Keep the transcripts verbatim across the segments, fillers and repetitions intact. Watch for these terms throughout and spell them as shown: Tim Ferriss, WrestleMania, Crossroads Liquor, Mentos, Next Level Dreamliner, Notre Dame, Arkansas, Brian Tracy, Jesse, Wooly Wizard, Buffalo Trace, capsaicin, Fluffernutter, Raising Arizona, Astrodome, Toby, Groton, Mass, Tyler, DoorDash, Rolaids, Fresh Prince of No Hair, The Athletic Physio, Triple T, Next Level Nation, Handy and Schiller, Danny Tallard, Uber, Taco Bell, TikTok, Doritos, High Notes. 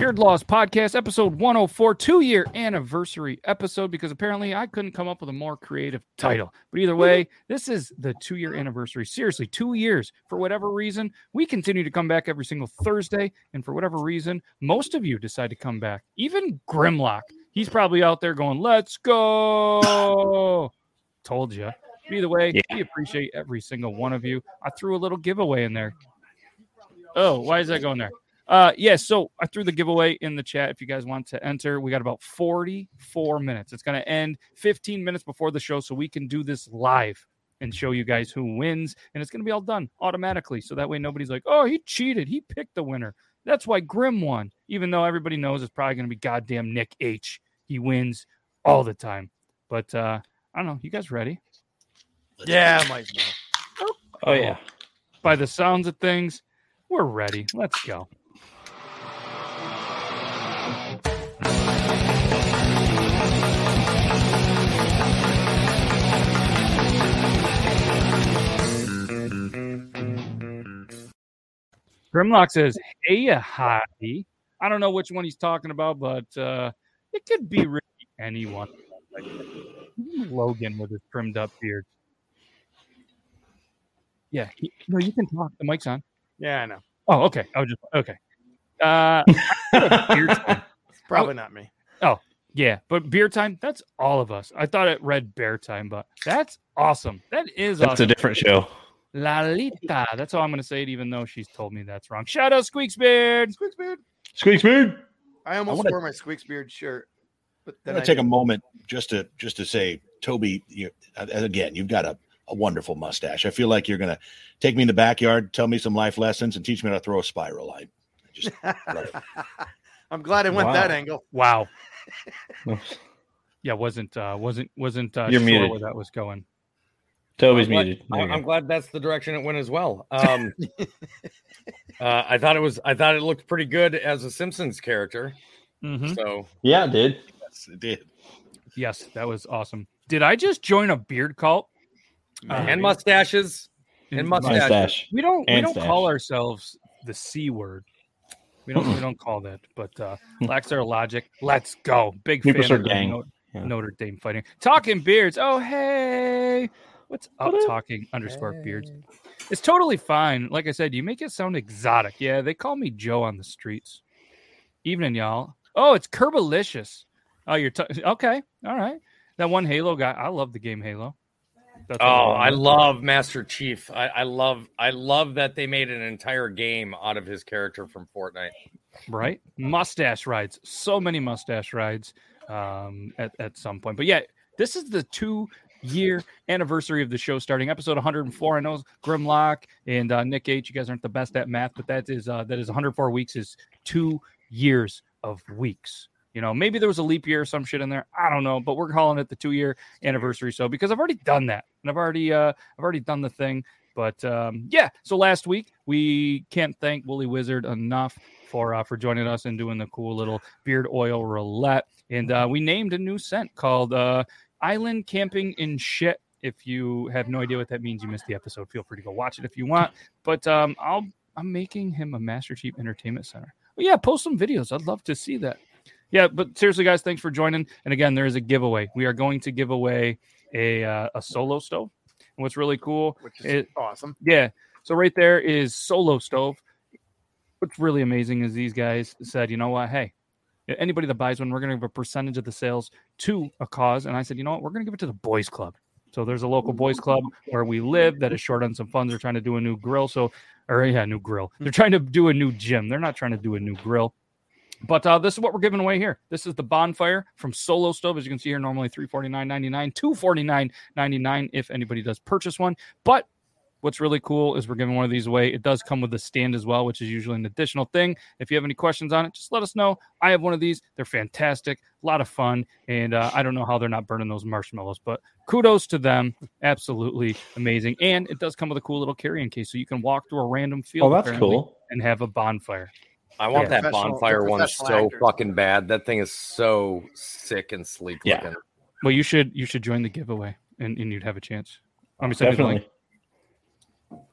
Beard Laws Podcast, episode one oh four, two-year anniversary episode, because apparently I couldn't come up with a more creative title. But either way, this is the two-year anniversary. Seriously, two years. For whatever reason, we continue to come back every single Thursday, and for whatever reason, most of you decide to come back. Even Grimlock. He's probably out there going, let's go. Told you. But either way, yeah. We appreciate every single one of you. I threw a little giveaway in there. Oh, why is that going there? Uh, yeah, so I threw the giveaway in the chat. If you guys want to enter, we got about forty-four minutes. It's going to end fifteen minutes before the show, so we can do this live and show you guys who wins. And it's going to be all done automatically, so that way nobody's like, oh, he cheated. He picked the winner. That's why Grim won, even though everybody knows it's probably going to be goddamn Nick H. He wins all the time. But uh, I don't know. You guys ready? Yeah, I might as well. Oh, yeah. By the sounds of things, we're ready. Let's go. Grimlock says, hey, hi. I don't know which one he's talking about, but uh, it could be really anyone. Like Logan with his trimmed up beard. Yeah, he, no, you can talk. The mic's on. Yeah, I know. Oh, okay. I was just, okay. Uh, it's probably not me. Oh, yeah. But beer time, that's all of us. I thought it read bear time, but that's awesome. That is that's awesome. That's a different show. Lalita. That's how I'm going to say it, even though she's told me that's wrong. Shout out Squeaks Beard. Squeaks Beard. Squeaks Beard. I almost I wanna, wore my Squeaks Beard shirt. But then I'm going to take didn't. a moment just to just to say, Toby, you, again, you've got a, a wonderful mustache. I feel like you're going to take me in the backyard, tell me some life lessons, and teach me how to throw a spiral line. I just love it. I'm glad I went wow. that angle. Wow. yeah, wasn't uh, wasn't wasn't uh, you're sure muted. Where that was going. Toby's I'm glad, muted. I'm, I'm glad that's the direction it went as well. Um, uh, I thought it was. I thought it looked pretty good as a Simpsons character. Mm-hmm. So yeah, it did. Yes, it did. Yes, that was awesome. Did I just join a beard cult? Uh, and mustaches and mustaches. Mustache. We don't. And we don't stash. Call ourselves the C word. We don't. we don't call that. But uh, Laxar Logic. Let's go. Big New fan of gang. Notre, yeah. Notre Dame fighting. Talking beards. Oh hey. What's up, what talking underscore hey. Beards? It's totally fine. Like I said, you make it sound exotic. Yeah, they call me Joe on the streets. Evening, y'all. Oh, it's Kerbalicious. Oh, you're t- okay. All right. That one Halo guy. I love the game Halo. That's oh, I love Master Chief. I, I love. I love that they made an entire game out of his character from Fortnite. Right? Mustache rides. So many mustache rides um, at at some point. But yeah, this is the two. Year anniversary of the show starting episode one hundred four. I know Grimlock and uh, Nick H, you guys aren't the best at math, but that is uh, that is one hundred four weeks is two years of weeks. You know, maybe there was a leap year or some shit in there. I don't know, but we're calling it the two year anniversary. So because I've already done that and I've already uh, I've already done the thing. But um, yeah, so last week we can't thank Wooly Wizard enough for uh, for joining us and doing the cool little beard oil roulette. And uh, we named a new scent called. Uh, Island Camping in Shit. If you have no idea what that means, you missed the episode. Feel free to go watch it if you want. But um, I'll, I'm making him a Master Chief Entertainment Center. But yeah, post some videos. I'd love to see that. Yeah, but seriously, guys, thanks for joining. And again, there is a giveaway. We are going to give away a uh, a Solo Stove. And what's really cool. Which is it, awesome. Yeah. So right there is Solo Stove. What's really amazing is these guys said, you know what, hey, anybody that buys one, we're going to give a percentage of the sales to a cause. And I said, you know what? We're going to give it to the boys club. So there's a local boys club where we live that is short on some funds. They're trying to do a new grill. So, or yeah, new grill. They're trying to do a new gym. They're not trying to do a new grill. But uh, this is what we're giving away here. This is the bonfire from Solo Stove. As you can see here, normally three hundred forty-nine dollars and ninety-nine cents, two hundred forty-nine dollars and ninety-nine cents if anybody does purchase one. But what's really cool is we're giving one of these away. It does come with a stand as well, which is usually an additional thing. If you have any questions on it, just let us know. I have one of these. They're fantastic. A lot of fun. And uh, I don't know how they're not burning those marshmallows, but kudos to them. Absolutely amazing. And it does come with a cool little carrying case, so you can walk through a random field oh, that's cool. and have a bonfire. I want yeah. that bonfire one so actors. fucking bad. That thing is so sick and sleek yeah. looking. Well, you should you should join the giveaway, and, and you'd have a chance. Let me send you the link.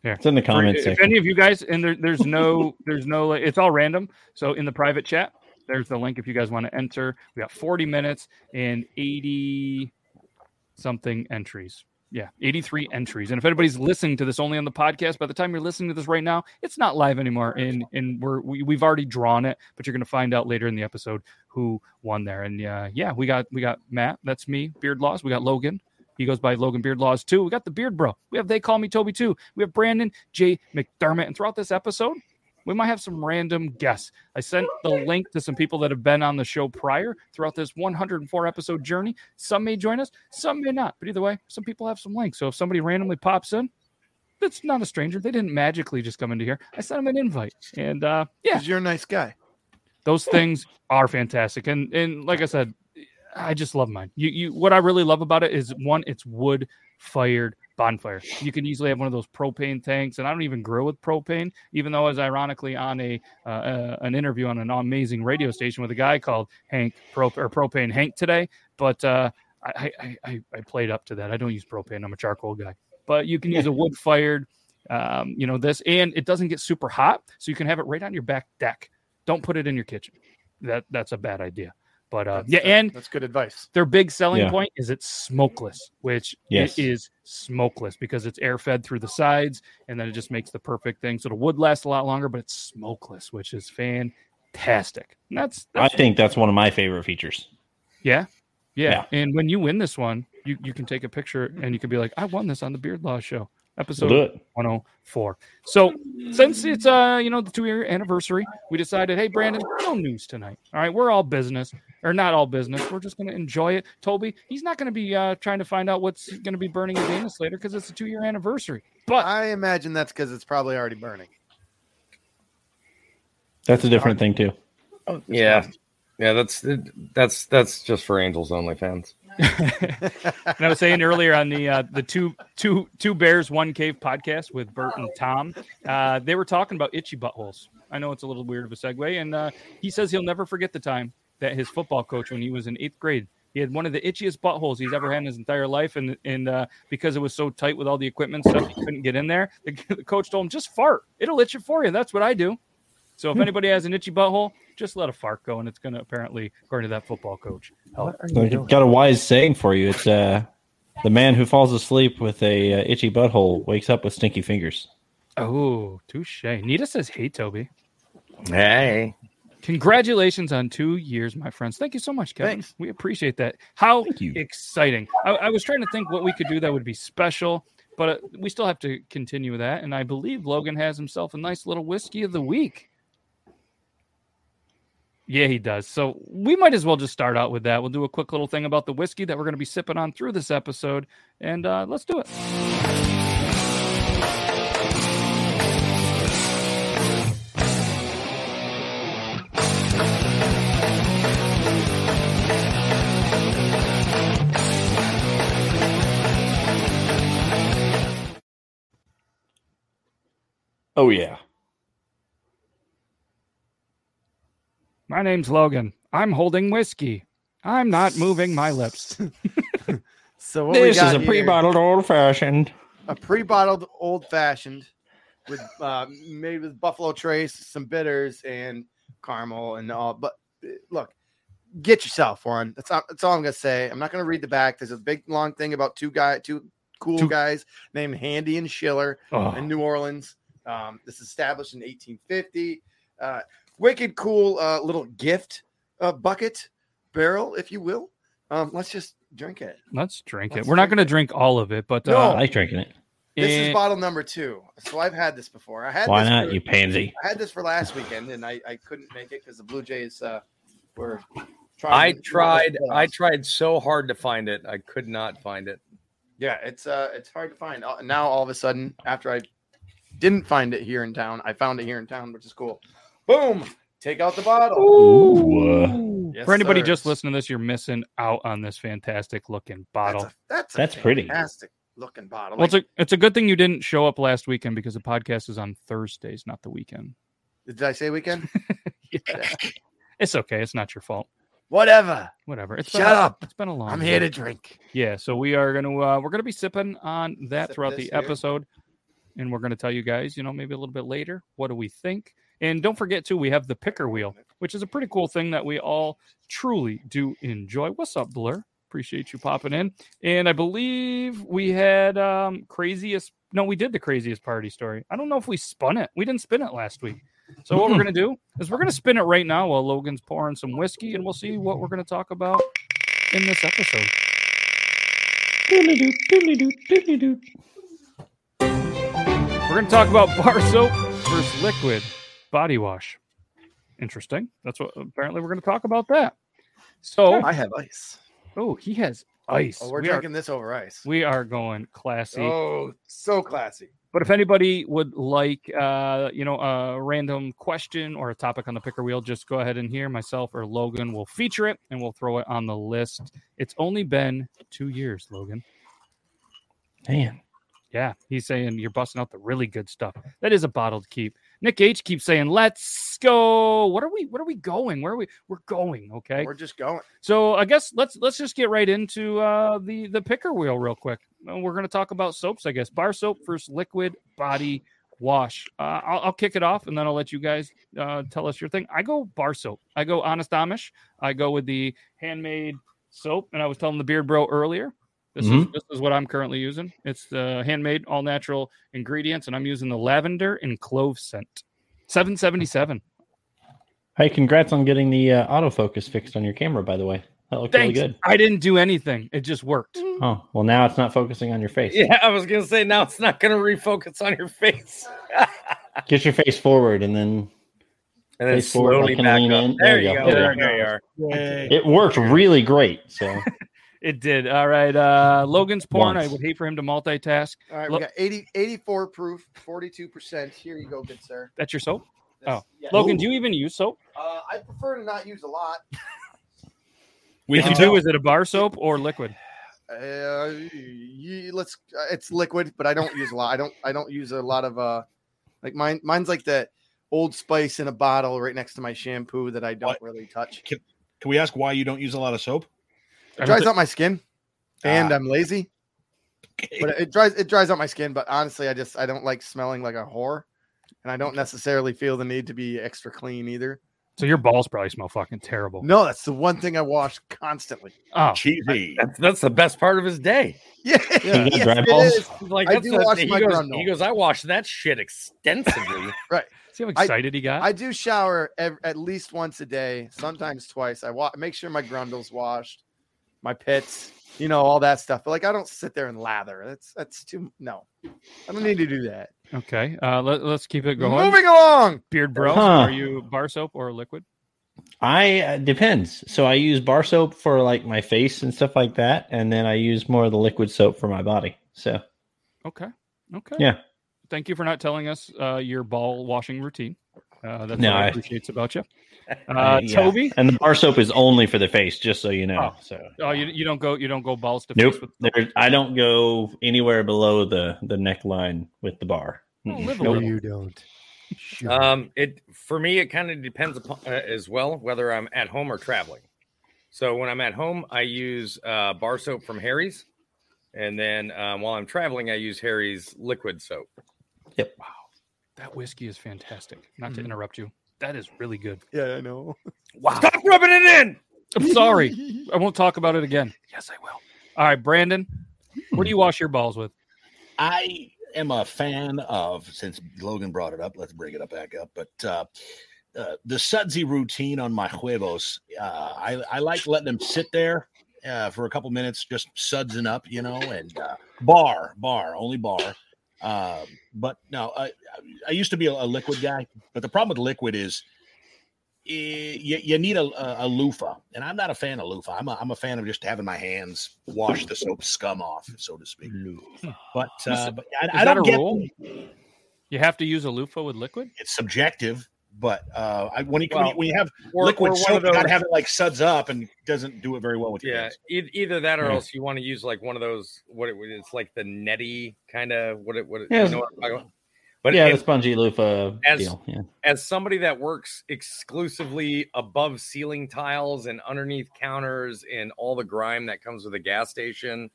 Here. It's in the comments. If section. Any of you guys, and there, there's no, there's no, it's all random. So in the private chat, There's the link if you guys want to enter. We got forty minutes and eighty something entries. Yeah, eighty-three entries. And if anybody's listening to this only on the podcast, by the time you're listening to this right now, it's not live anymore. And and we're, we we've already drawn it, but you're going to find out later in the episode who won there. And uh, yeah, we got we got Matt. That's me, Beard Laws. We got Logan. He goes by Logan Beard Laws too. We got the Beard Bro. We have They Call Me Toby too. We have Brandon J McDermott. And throughout this episode, we might have some random guests. I sent the link to some people that have been on the show prior throughout this one hundred four episode journey. Some may join us, some may not. But either way, some people have some links. So if somebody randomly pops in, that's not a stranger. They didn't magically just come into here. I sent them an invite. And uh, yeah. Because you're a nice guy. Those things are fantastic. And and like I said, I just love mine. You you what I really love about it is, one, it's wood-fired bonfire. You can easily have one of those propane tanks, and I don't even grill with propane, even though I was ironically on a uh, uh, an interview on an amazing radio station with a guy called Hank Pro- or Propane Hank today, but uh, I, I, I, I played up to that. I don't use propane. I'm a charcoal guy. But you can use a wood-fired, um, you know, this, and it doesn't get super hot, so you can have it right on your back deck. Don't put it in your kitchen. That That's a bad idea. But uh, that's, yeah, and that's good advice. Their big selling yeah. point is it's smokeless, which yes. it is smokeless because it's air fed through the sides, and then it just makes the perfect thing. So the wood lasts a lot longer, but it's smokeless, which is fantastic. And that's, that's I think that's one of my favorite features. Yeah? yeah, yeah. And when you win this one, you you can take a picture and you can be like, "I won this on the Beard Law Show." Episode one oh four. So since it's, uh you know, the two-year anniversary, we decided, hey, Brandon, no news tonight. All right, we're all business. Or not all business. We're just going to enjoy it. Toby, he's not going to be uh, trying to find out what's going to be burning his anus later because it's a two-year anniversary. But I imagine that's because it's probably already burning. That's a different thing, too. Oh, yeah. Yeah, that's that's that's just for Angels Only fans. And I was saying earlier on the uh, the two two two bears one cave podcast with Bert and Tom, uh, they were talking about itchy buttholes. I know it's a little weird of a segue, and uh, he says he'll never forget the time that his football coach, when he was in eighth grade, he had one of the itchiest buttholes he's ever had in his entire life, and and uh, because it was so tight with all the equipment stuff, he couldn't get in there. The, the coach told him, "Just fart; it'll itch it for you." That's what I do. So if anybody has an itchy butthole, just let a fart go, and it's going to apparently, according to that football coach, help. I've got a wise saying for you. It's uh, the man who falls asleep with a uh, itchy butthole wakes up with stinky fingers. Oh, touche. Nita says, hey, Toby. Hey. Congratulations on two years, my friends. Thank you so much, Kevin. Thanks. We appreciate that. How exciting. I, I was trying to think what we could do that would be special, but uh, we still have to continue that, and I believe Logan has himself a nice little whiskey of the week. Yeah, he does. So we might as well just start out with that. We'll do a quick little thing about the whiskey that we're going to be sipping on through this episode, and uh, let's do it. Oh, yeah. My name's Logan. I'm holding whiskey. I'm not moving my lips. So what this we got is a here, pre-bottled old-fashioned. A pre-bottled old-fashioned with uh, made with Buffalo Trace, some bitters, and caramel and all. But look, get yourself one. That's all, that's all I'm gonna say. I'm not gonna read the back. There's a big long thing about two guy, two cool two. guys named Handy and Schiller oh. in New Orleans. Um, this is established in eighteen fifty. Uh, Wicked cool uh, little gift uh, bucket barrel, if you will. Um, let's just drink it. Let's drink let's it. We're drink not going to drink all of it, but uh, no, I like drinking it. This it... is bottle number two, so I've had this before. I had why this not for, you pansy? I had this for last weekend, and I, I couldn't make it because the Blue Jays uh, were trying. I tried. I tried so hard to find it. I could not find it. Yeah, it's uh, it's hard to find now. All of a sudden, after I didn't find it here in town, I found it here in town, which is cool. Boom! Take out the bottle. Ooh. Yes, for anybody sir. just listening to this, you're missing out on this fantastic looking bottle. That's a, that's a that's fantastic pretty. Fantastic looking bottle. Well, it's a it's a good thing you didn't show up last weekend because the podcast is on Thursdays, not the weekend. Did I say weekend? Yeah. It's okay. It's not your fault. Whatever. Whatever. It's Shut been, up. It's been a long. I'm here day. to drink. Yeah. So we are gonna uh, we're gonna be sipping on that Sip throughout the here. episode, and we're gonna tell you guys, you know, maybe a little bit later, what do we think. And don't forget, too, we have the picker wheel, which is a pretty cool thing that we all truly do enjoy. What's up, Blur? Appreciate you popping in. And I believe we had um, craziest. No, we did the craziest party story. I don't know if we spun it. We didn't spin it last week. So what we're going to do is we're going to spin it right now while Logan's pouring some whiskey, and we'll see what we're going to talk about in this episode. Doodly-doo, doodly-doo, doodly-doo. We're going to talk about bar soap versus liquid body wash. Interesting. That's what apparently we're going to talk about that. So I have ice. Oh, he has ice. Oh, we're we drinking are, this over ice. We are going classy. Oh, so classy. But if anybody would like, uh, you know, a random question or a topic on the picker wheel, just go ahead and hear myself or Logan will feature it and we'll throw it on the list. It's only been two years, Logan. Man. Yeah. He's saying you're busting out the really good stuff. That is a bottle to keep. Nick H keeps saying, let's go. What are we, what are we going? Where are we? We're going. Okay. We're just going. So I guess let's, let's just get right into uh, the, the picker wheel real quick. We're going to talk about soaps, I guess. Bar soap versus liquid body wash. Uh, I'll, I'll kick it off, and then I'll let you guys uh, tell us your thing. I go bar soap. I go Honest Amish. I go with the handmade soap, and I was telling the Beard Bro earlier, this, mm-hmm. is, this is what I'm currently using. It's the handmade, all-natural ingredients, and I'm using the lavender and clove scent. seven seventy-seven. Hey, congrats on getting the uh, autofocus fixed on your camera, by the way. That looked Thanks. Really good. I didn't do anything. It just worked. Oh, well, now it's not focusing on your face. Yeah, I was going to say, now it's not going to refocus on your face. Get your face forward and then, and then slowly back up. There, there you go. go. There, there you are. Yay. It worked really great. So it did. All right. Uh, Logan's porn. Once. I would hate for him to multitask. All right. Lo- we got eighty, eighty-four proof, forty-two percent. Here you go, good sir. That's your soap? That's, oh. Yeah. Logan, Ooh. Do you even use soap? Uh, I prefer to not use a lot. We can do. Is it a bar soap or liquid? Uh, you, let's. Uh, it's liquid, but I don't use a lot. I don't. I don't use a lot of. Uh, like mine. Mine's like that Old Spice in a bottle right next to my shampoo that I don't what? really touch. Can, can we ask why you don't use a lot of soap? It dries think... out my skin, and ah. I'm lazy. Okay. But it dries. It dries out my skin. But honestly, I just I don't like smelling like a whore, and I don't necessarily feel the need to be extra clean either. So your balls probably smell fucking terrible. No, that's the one thing I wash constantly. Oh, cheesy. That's, that's the best part of his day. Yeah. yeah. Yes, dry balls? It is. Like, I do wash my grundle. He goes, I wash that shit extensively. Right. See how excited I, he got? I do shower ev- at least once a day, sometimes twice. I wa- make sure my grundle's washed, my pits, you know, all that stuff. But, like, I don't sit there and lather. That's, that's too – no. I don't need to do that. Okay, uh, let, let's keep it going. Moving along, Beard Bro. Huh. Are you bar soap or liquid? I uh, depends. So I use bar soap for like my face and stuff like that, and then I use more of the liquid soap for my body. So, okay, okay, yeah. Thank you for not telling us uh, your ball washing routine. Uh, that's no, what I, I appreciate about you, uh, uh, yeah. Toby. And the bar soap is only for the face, just so you know. Oh, so oh, you you don't go you don't go balls to nope. face. With the- I don't go anywhere below the, the neckline with the bar. No, little. You don't. Sure. Um, it for me it kind of depends upon uh, as well whether I'm at home or traveling. So when I'm at home, I use uh, bar soap from Harry's, and then um, while I'm traveling, I use Harry's liquid soap. Yep. Wow. That whiskey is fantastic. Not to interrupt you. That is really good. Yeah, I know. Wow. Stop rubbing it in. I'm sorry. I won't talk about it again. Yes, I will. All right, Brandon, what do you wash your balls with? I am a fan of, since Logan brought it up, let's bring it up back up, but uh, uh, the sudsy routine on my huevos, uh, I, I like letting them sit there uh, for a couple minutes, just sudsing up, you know, and uh, bar, bar, only bar. Uh, but no, I, I used to be a, a liquid guy, but the problem with liquid is it, you, you need a, a, a loofah, and I'm not a fan of loofah. I'm a, I'm a fan of just having my hands wash the soap scum off, so to speak. But, uh, but I, is I don't that a get rule? Them. You have to use a loofah with liquid. It's subjective, but uh, I, when, you, well, when, you, when you have or, liquid or soap, you gotta have it like suds up and doesn't do it very well with your yeah, hands. Yeah, e- either that or yeah. else you want to use like one of those. What it, it's like the netty kind of what it what it, yeah, you know what I'm talking about. But yeah, if, the spongy loofah as, deal. Yeah. As somebody that works exclusively above ceiling tiles and underneath counters and all the grime that comes with a gas station,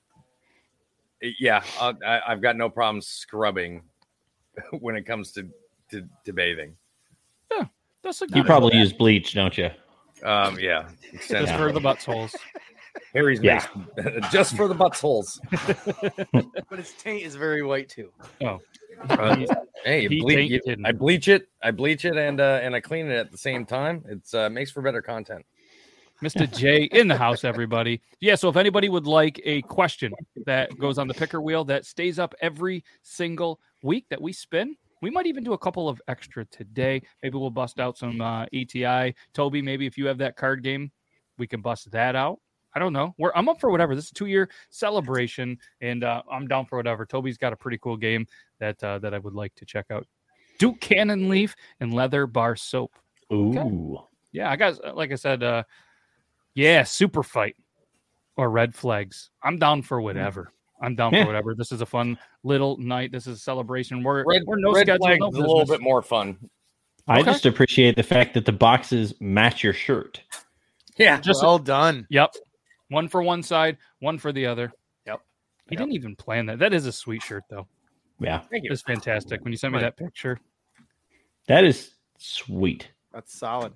yeah, I, I've got no problem scrubbing when it comes to to, to bathing. That's a good you probably use bleach, don't you? Um, yeah, just for the buttholes. Harry's yeah. just for the buttholes. But its taint is very white too. Oh, uh, hey, you ble- you, I bleach it, I bleach it, and uh, and I clean it at the same time. It's uh, makes for better content. Mister J in the house, everybody. Yeah, so if anybody would like a question that goes on the picker wheel that stays up every single week that we spin, we might even do a couple of extra today. Maybe we'll bust out some uh, E T I. Toby, maybe if you have that card game, we can bust that out. I don't know. We're, I'm up for whatever. This is a two-year celebration, and uh, I'm down for whatever. Toby's got a pretty cool game that uh, that I would like to check out. Duke Cannon Leaf and Leather Bar Soap. Ooh. Okay. Yeah, I got, like I said... Uh, Yeah, super fight or red flags. I'm down for whatever. I'm down yeah. for whatever. This is a fun little night. This is a celebration. We're red, we're no red schedule. No a little bit more fun. I okay. just appreciate the fact that the boxes match your shirt. Yeah, just all well done. Yep, one for one side, one for the other. Yep. He yep. didn't even plan that. That is a sweet shirt, though. Yeah, thank you. It's fantastic. When you sent me that picture, that is sweet. That's solid.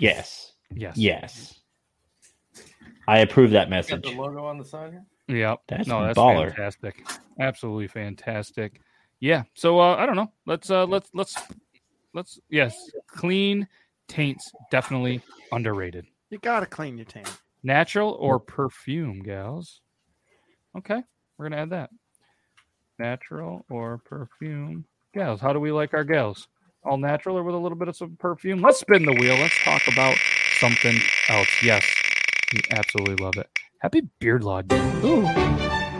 Yes. Yes. Yes. I approve that message. Got the logo on the side here? Yeah. That's no, that's baller. Fantastic. Absolutely fantastic. Yeah. So uh, I don't know. Let's uh, let's let's let's yes. Clean taints definitely underrated. You gotta clean your taint. Natural or perfume, gals. Okay, we're gonna add that. Natural or perfume, gals. How do we like our gals? All natural or with a little bit of some perfume. Let's spin the wheel. Let's talk about something else. Yes, you absolutely love it. Happy Beard Law Day. Ooh,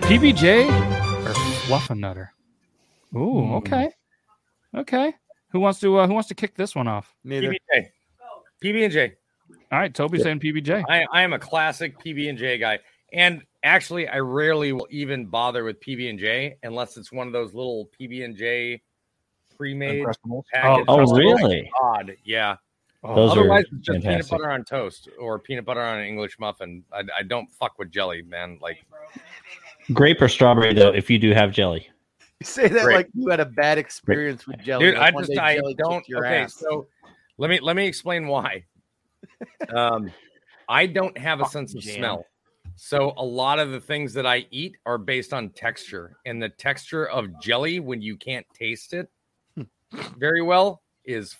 P B J or Fluffernutter. Ooh, okay, okay. Who wants to uh, Who wants to kick this one off? Neither. P B J. P B and J. All right, Toby's saying P B J. I, I am a classic P B and J guy, and actually, I rarely will even bother with P B and J unless it's one of those little P B and J. Pre-made package. Oh, oh really? Odd, yeah. Those Otherwise, it's just fantastic. Peanut butter on toast or peanut butter on an English muffin. I, I don't fuck with jelly, man. Like grape or strawberry, though. If you do have jelly, you say that grape. Like you had a bad experience grape. With jelly. Dude, I just I don't. Okay, ass. So let me let me explain why. um, I don't have a oh, sense of jam. Smell, so a lot of the things that I eat are based on texture, and the texture of jelly when you can't taste it. Very well is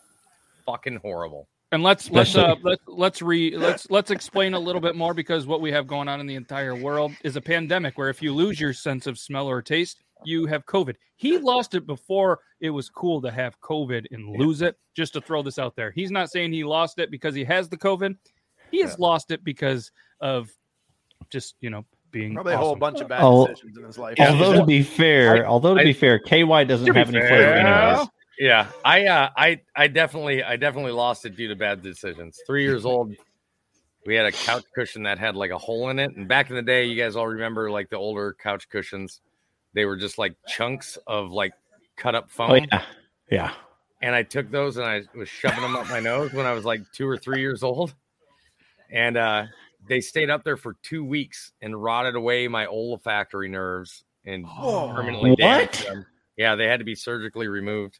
fucking horrible. And let's let's uh, let's let's re let's let's explain a little bit more, because what we have going on in the entire world is a pandemic where if you lose your sense of smell or taste, you have COVID. He lost it before it was cool to have COVID and lose it. Just to throw this out there, he's not saying he lost it because he has the COVID. He has yeah. lost it because of just you know. Being Probably awesome. A whole bunch of bad oh, decisions in his life. Although yeah. to be fair, I, although to I, be fair, K Y doesn't have any flavor anyways. Yeah, I, uh, I, I definitely, I definitely lost it due to bad decisions. Three years old, we had a couch cushion that had like a hole in it, and back in the day, you guys all remember like the older couch cushions. They were just like chunks of like cut up foam. Oh, yeah. yeah. And I took those and I was shoving them up my nose when I was like two or three years old, and uh, they stayed up there for two weeks and rotted away my olfactory nerves and oh, permanently what? Damaged them. Yeah, they had to be surgically removed.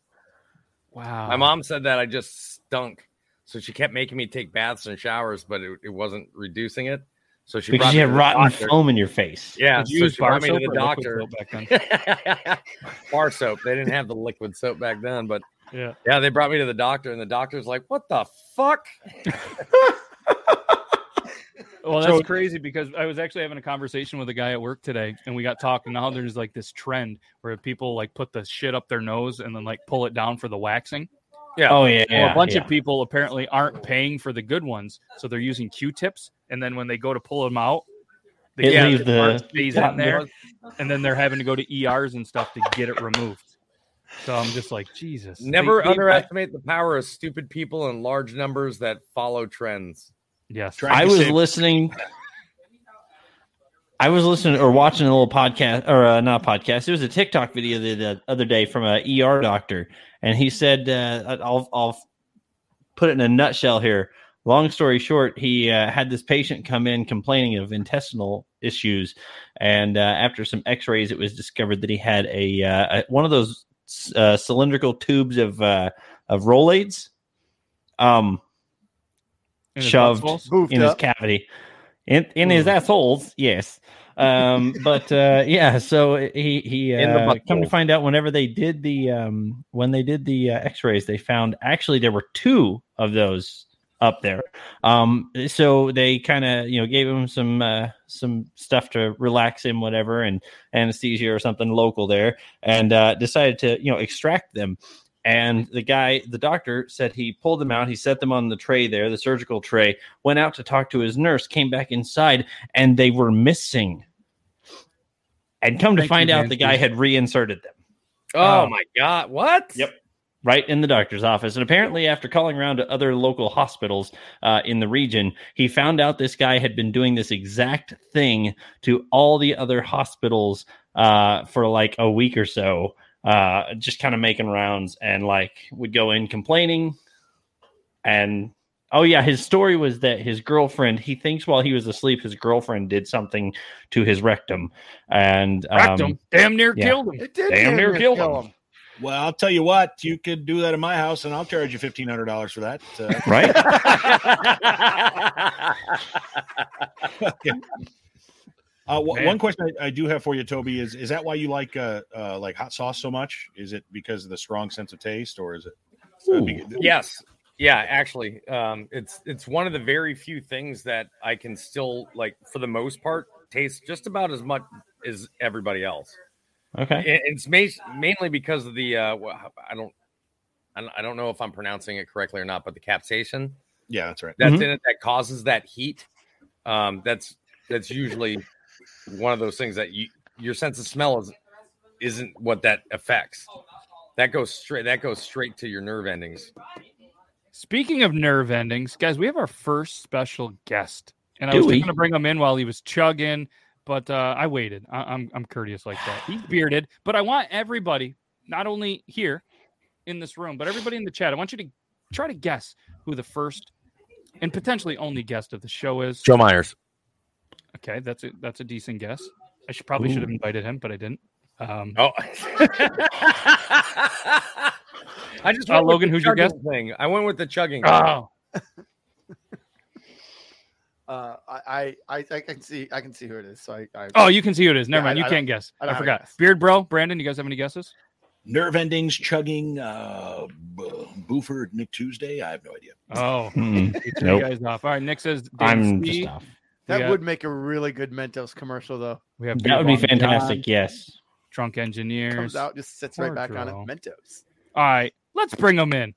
Wow. My mom said that I just stunk. So she kept making me take baths and showers, but it, it wasn't reducing it. So she because you had rotten foam in your face. Yeah. Did you so use she bar brought soap me to the doctor. Back then? Bar soap. They didn't have the liquid soap back then, but yeah. yeah, they brought me to the doctor, and the doctor's like, what the fuck? Well, that's so, crazy, because I was actually having a conversation with a guy at work today, and we got talking. Now there's like this trend where people like put the shit up their nose and then like pull it down for the waxing. Yeah. Oh, yeah. Well, yeah a bunch yeah. of people apparently aren't paying for the good ones. So they're using Q-tips. And then when they go to pull them out, they yeah, leave the stays in there. And then they're having to go to E Rs and stuff to get it removed. So I'm just like, Jesus. Never they, underestimate they, the power of stupid people in large numbers that follow trends. Yes, I was save- listening. I was listening or watching a little podcast or uh, not podcast. It was a TikTok video the, the other day from a E R doctor, and he said, uh, "I'll I'll put it in a nutshell here. Long story short, he uh, had this patient come in complaining of intestinal issues, and uh, after some X-rays, it was discovered that he had a, uh, a one of those uh, cylindrical tubes of uh, of Rolaids um, shoved in his cavity. In in his assholes, yes. Um, but uh, yeah, so he he uh, come to find out, whenever they did the um, when they did the uh, X-rays, they found actually there were two of those up there. Um, so they kind of you know gave him some uh, some stuff to relax him, whatever, and anesthesia or something local there, and uh, decided to you know extract them. And the guy, the doctor, said he pulled them out. He set them on the tray there, the surgical tray, went out to talk to his nurse, came back inside, and they were missing. And come to find out, the guy had reinserted them. Oh, um, my God. What? Yep. Right in the doctor's office. And apparently, after calling around to other local hospitals uh, in the region, he found out this guy had been doing this exact thing to all the other hospitals uh, for like a week or so. Uh, just kind of making rounds, and like would go in complaining. And oh yeah, his story was that his girlfriend, he thinks while he was asleep, his girlfriend did something to his rectum, and um, rectum damn near yeah. killed him. It did damn, damn near, near killed kill him. him. Well, I'll tell you what, you could do that in my house, and I'll charge you fifteen hundred dollars for that. Uh, right. Okay. Uh, w- one question I, I do have for you, Toby, is is that why you like uh, uh, like hot sauce so much? Is it because of the strong sense of taste, or is it? Uh, because- yes, yeah, actually, um, it's it's one of the very few things that I can still like, for the most part, taste just about as much as everybody else. Okay, it, it's ma- mainly because of the uh, I don't I don't know if I'm pronouncing it correctly or not, but the capsaicin. Yeah, that's right. That's mm-hmm. in it that causes that heat. Um, that's that's usually. One of those things that you, your sense of smell is, isn't what that affects. That goes straight. That goes straight to your nerve endings. Speaking of nerve endings, guys, we have our first special guest, and Do I was going to bring him in while he was chugging, but uh, I waited. I, I'm I'm courteous like that. He's bearded, but I want everybody, not only here in this room, but everybody in the chat. I want you to try to guess who the first and potentially only guest of the show is. Joe Myers. Okay, that's a, that's a decent guess. I should probably Ooh. should have invited him, but I didn't. Um, oh, I just uh, Logan, who's your guess? Thing. I went with the chugging. Oh, uh, I, I I can see I can see who it is. So I. I oh, you can see who it is. Never yeah, mind, I, you I can't guess. I, I forgot. Guess. Beard bro, Brandon, you guys have any guesses? Nerve endings, chugging, uh, Buford, Nick Tuesday. I have no idea. Oh, mm. nope. You guys off. All right, Nick says I'm C. just off. That yeah. would make a really good Mentos commercial, though. We have that would be fantastic, John, yes. Drunk engineers. Comes out, just sits Poor right back girl. on it. Mentos. All right, let's bring them in.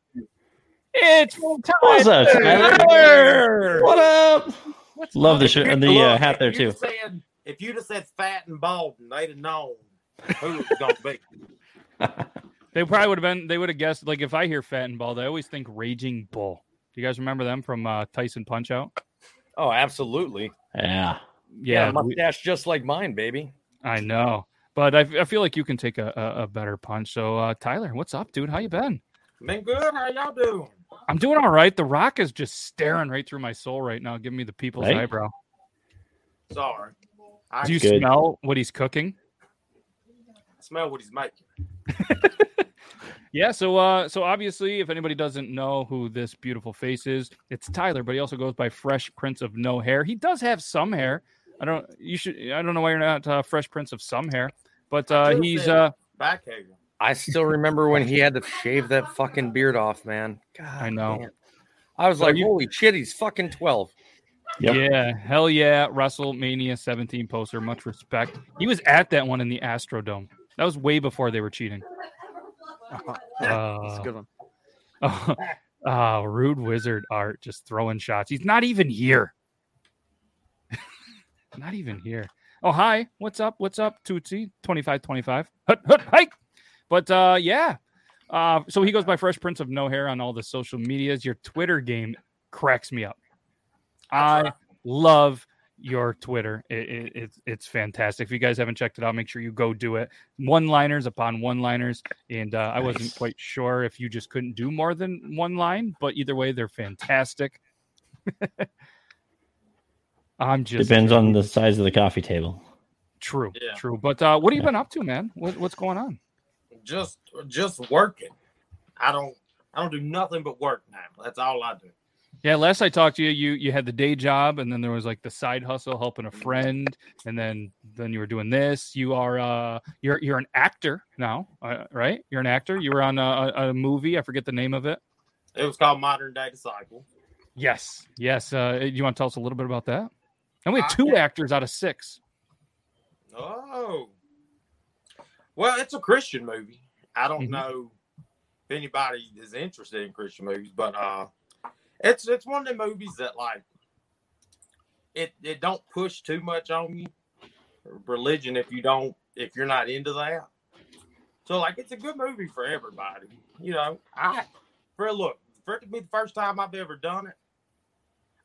It's Tyler. Tyler. What up? What's Love up? the shirt and the uh, hat there, too. Said, if you'd have said fat and bald, they'd have known who it was going to be. They probably would have been, they would have guessed, like, if I hear fat and bald, I always think Raging Bull. Do you guys remember them from uh, Tyson Punch-Out? Oh, absolutely. Yeah. Yeah. yeah mustache we, just like mine, baby. I know. But I, I feel like you can take a, a, a better punch. So, uh, Tyler, what's up, dude? How you been? Been good. How y'all doing? I'm doing all right. The Rock is just staring right through my soul right now, giving me the people's right? eyebrow. Sorry. I'm Do you good. smell what he's cooking? I smell what he's making. Yeah, so uh, so obviously, if anybody doesn't know who this beautiful face is, it's Tyler. But he also goes by Fresh Prince of No Hair. He does have some hair. I don't. You should. I don't know why you're not uh, Fresh Prince of Some Hair. But uh, he's uh, back hair. I still remember when he had to shave that fucking beard off, man. God, I know. Man. I was so like, you... holy shit, he's fucking twelve. Yep. Yeah, hell yeah, WrestleMania seventeen poster. Much respect. He was at that one in the Astrodome. That was way before they were cheating. Oh, that's a good one. Oh, oh, Rude Wizard Art just throwing shots. He's not even here. Not even here. Oh, hi. What's up? What's up, Tootsie? twenty-five twenty-five Hut, hut, hike. But uh, yeah. Uh, so he goes by Fresh Prince of No Hair on all the social medias. Your Twitter game cracks me up. I love your Twitter. It, it, it's it's fantastic. If you guys haven't checked it out, make sure you go do it. One-liners upon one-liners, and uh, I nice. wasn't quite sure if you just couldn't do more than one line, but either way, they're fantastic. I'm just depends on the size of the coffee table. True, yeah. true. But uh, what have you yeah. been up to, man? What, what's going on? Just just working. I don't I don't do nothing but work now. That's all I do. Yeah, last I talked to you, you you had the day job, and then there was like the side hustle, helping a friend, and then then you were doing this. You are uh you're you're an actor now, uh, right? You're an actor. You were on a, a movie. I forget the name of it. It was called Modern Day Disciple. Yes, yes. Uh, you want to tell us a little bit about that? And we had two I, actors out of six. Oh, well, it's a Christian movie. I don't mm-hmm. know if anybody is interested in Christian movies, but uh. It's it's one of the movies that, like, it it don't push too much on you, religion, if you don't, if you're not into that. So, like, it's a good movie for everybody. You know, I, for look, for it to be the first time I've ever done it,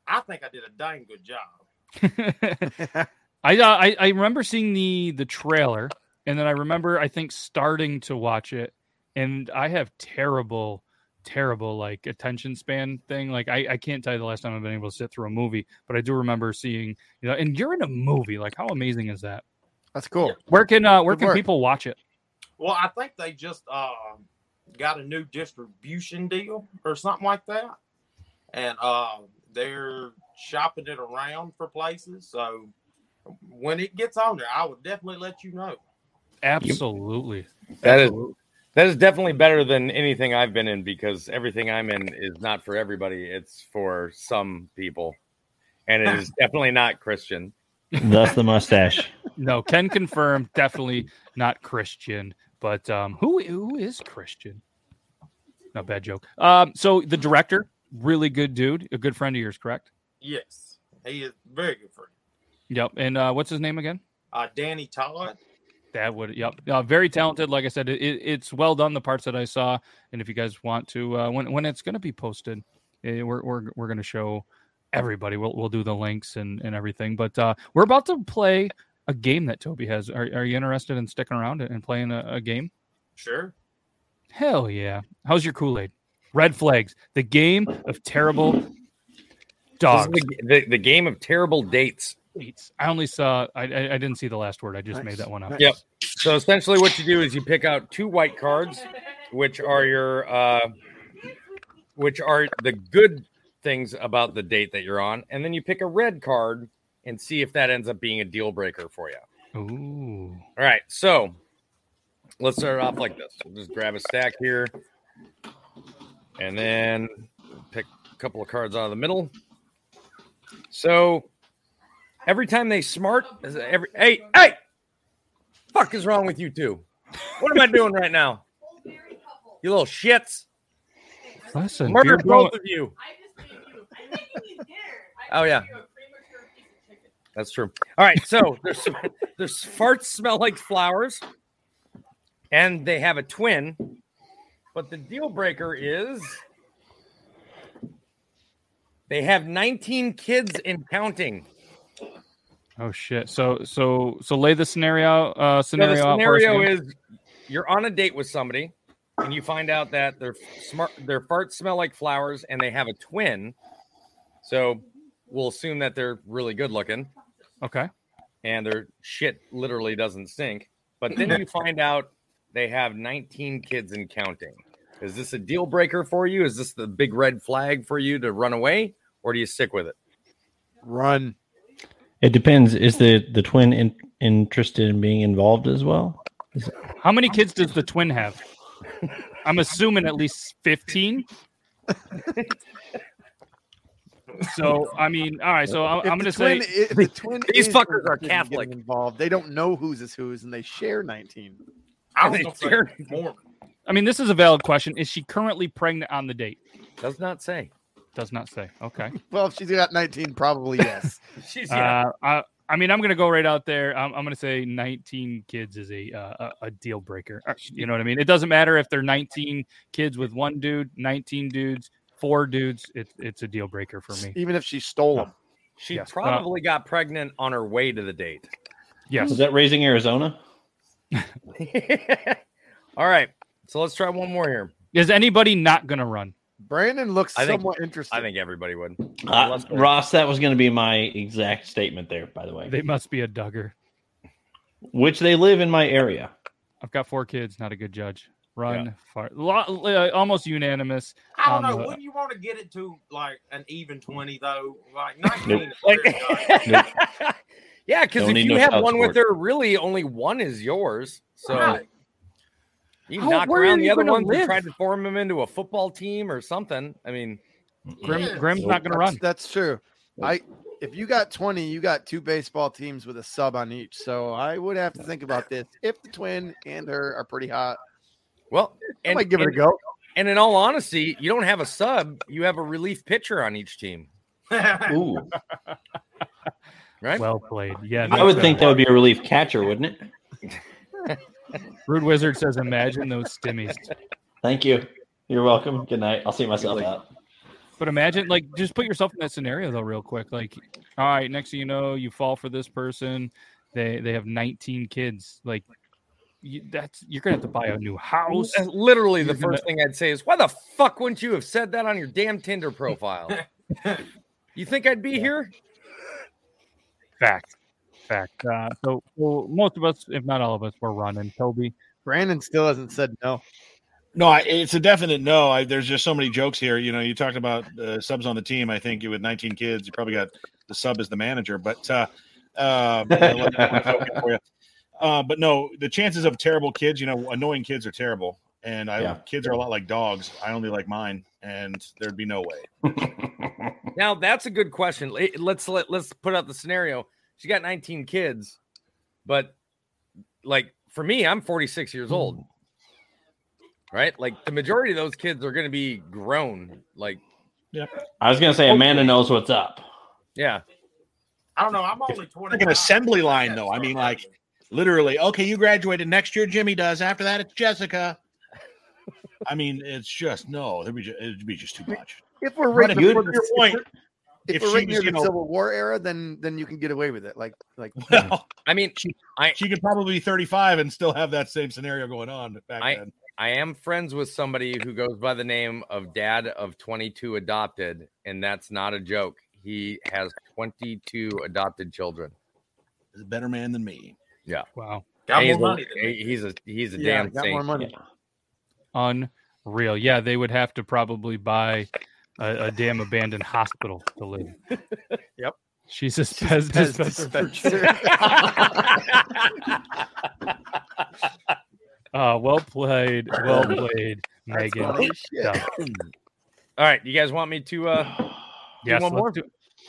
I think I did a dang good job. I, I I remember seeing the the trailer, and then I remember, I think, starting to watch it, and I have terrible... terrible like attention span thing. Like I, I can't tell you the last time I've been able to sit through a movie, but I do remember seeing, you know, and you're in a movie. Like, how amazing is that? That's cool. Yeah. Where can uh where Good can work. people watch it? Well, I think they just uh got a new distribution deal or something like that. And uh they're shopping it around for places. So when it gets on there, I would definitely let you know. Absolutely. That is That is definitely better than anything I've been in, because everything I'm in is not for everybody. It's for some people. And it is definitely not Christian. That's the mustache. No, can confirm, definitely not Christian. But um, who who is Christian? No, bad joke. Um, so the director, really good dude, a good friend of yours, correct? Yes, he is a very good friend. Yep, and uh, what's his name again? Uh, Danny Tallard. That would, yep. Uh, very talented. Like I said, it, it's well done, the parts that I saw. And if you guys want to, uh, when when it's going to be posted, it, we're we're we're going to show everybody. We'll we'll do the links and, and everything. But uh, we're about to play a game that Toby has. Are are you interested in sticking around and playing a, a game? Sure. Hell yeah. How's your Kool-Aid? Red Flags, the game of terrible dogs. The, the, the game of terrible dates. I only saw, I, I didn't see the last word. I just nice. made that one up. Nice. Yep. So essentially what you do is you pick out two white cards, which are your, uh, which are the good things about the date that you're on. And then you pick a red card and see if that ends up being a deal breaker for you. Ooh. All right. So let's start off like this. We'll just grab a stack here and then pick a couple of cards out of the middle. So every time they smart, every hey, hey, fuck is wrong with you two? What am I doing right now? You little shits. Listen, murder both of you. I just made you. I'm making you dinner. I oh yeah, you a premature piece of chicken. That's true. All right, so there's there's farts smell like flowers, and they have a twin, but the deal breaker is they have nineteen kids and counting. Oh shit! So so so lay the scenario. Uh, scenario. So the scenario is you're on a date with somebody, and you find out that their smart their farts smell like flowers, and they have a twin. So we'll assume that they're really good looking. Okay. And their shit literally doesn't stink. But then you find out they have nineteen kids and counting. Is this a deal breaker for you? Is this the big red flag for you to run away, or do you stick with it? Run. It depends. Is the, the twin in, interested in being involved as well? Is How many kids does the twin have? I'm assuming at least fifteen. So, I mean, all right. So I'm, I'm going to say if the twin these fuckers are Catholic. Involved. They don't know whose is whose, and they share nineteen. I, they share more. I mean, this is a valid question. Is she currently pregnant on the date? Does not say. Does not say. Okay. Well, if she's got nineteen, probably yes. She's. Yeah. Uh, I, I mean, I'm going to go right out there. I'm, I'm going to say nineteen kids is a, uh, a a deal breaker. You know what I mean? It doesn't matter if they're nineteen kids with one dude, nineteen dudes, four dudes. It's it's a deal breaker for me. Even if she stole them, oh. she yes. probably uh, got pregnant on her way to the date. Yes. Is that Raising Arizona? All right. So let's try one more here. Is anybody not going to run? Brandon looks I somewhat think, interested. I think everybody would. Uh, Ross, that was going to be my exact statement there, by the way. They must be a Duggar. Which they live in my area. I've got four kids, not a good judge. run yeah. far. Lot, uh, almost unanimous. I don't know. The, wouldn't you want to get it to like an even twenty though? Like nineteen. Nope. Like, nope. Yeah, because if you no have one sport. with her, really only one is yours. So right. you oh, knock around the other ones live? and try to form them into a football team or something. I mean, Grim, yeah. Grim's nope. not going to run. That's true. Nope. I. If you got twenty, you got two baseball teams with a sub on each. So I would have to think about this. If the twin and her are pretty hot, well, I and, might give and, it a go. And in all honesty, you don't have a sub. You have a relief pitcher on each team. Ooh. Right? Well played. Yeah. I would think that would be a relief catcher, wouldn't it? Rude Wizard says, imagine those stimmies. Thank you. You're welcome. Good night. I'll see myself really? out. But imagine, like, just put yourself in that scenario, though, real quick. Like, all right, next thing you know, you fall for this person. They they have nineteen kids. Like, you, that's you're going to have to buy a new house. Literally, the you're first gonna... thing I'd say is, why the fuck wouldn't you have said that on your damn Tinder profile? You think I'd be yeah. here? Fact. Fact. Uh, so, well, most of us, if not all of us, we're running. Toby. Brandon still hasn't said no. No, I, it's a definite no. I, there's just so many jokes here. You know, you talked about uh, subs on the team. I think you with nineteen kids, you probably got the sub as the manager. But uh, uh, for you. Uh, but no, the chances of terrible kids, you know, annoying kids are terrible. And I, yeah. kids are a lot like dogs. I only like mine, and there'd be no way. Now, that's a good question. Let's let, let's put out the scenario. She got nineteen kids, but, like, for me, I'm forty-six years old. Mm. Right, like the majority of those kids are going to be grown. Like, yeah. I was going to say, Amanda okay. knows what's up. Yeah, I don't know. I'm only twenty. Like an assembly line, though. I mean, like literally. Okay, you graduated next year. Jimmy does. After that, it's Jessica. I mean, it's just no. It'd be just, it'd be just too much. If we're right before the, your point, if, if, if we're right near the know, Civil War era, then then you can get away with it. Like, like. Well, I mean, she I, she could probably be thirty-five and still have that same scenario going on back I, then. I am friends with somebody who goes by the name of Dad of twenty-two Adopted, and that's not a joke. He has twenty-two adopted children. He's a better man than me. Yeah. Wow. Got and more he's, money. He's a he's a yeah, damn got saint. More money. Yeah. Unreal. Yeah, they would have to probably buy a, a damn abandoned hospital to live. Yep. She's a Pez dispenser. Uh, well played, well played, Megan. All right, you guys want me to uh, do yes, one more? Do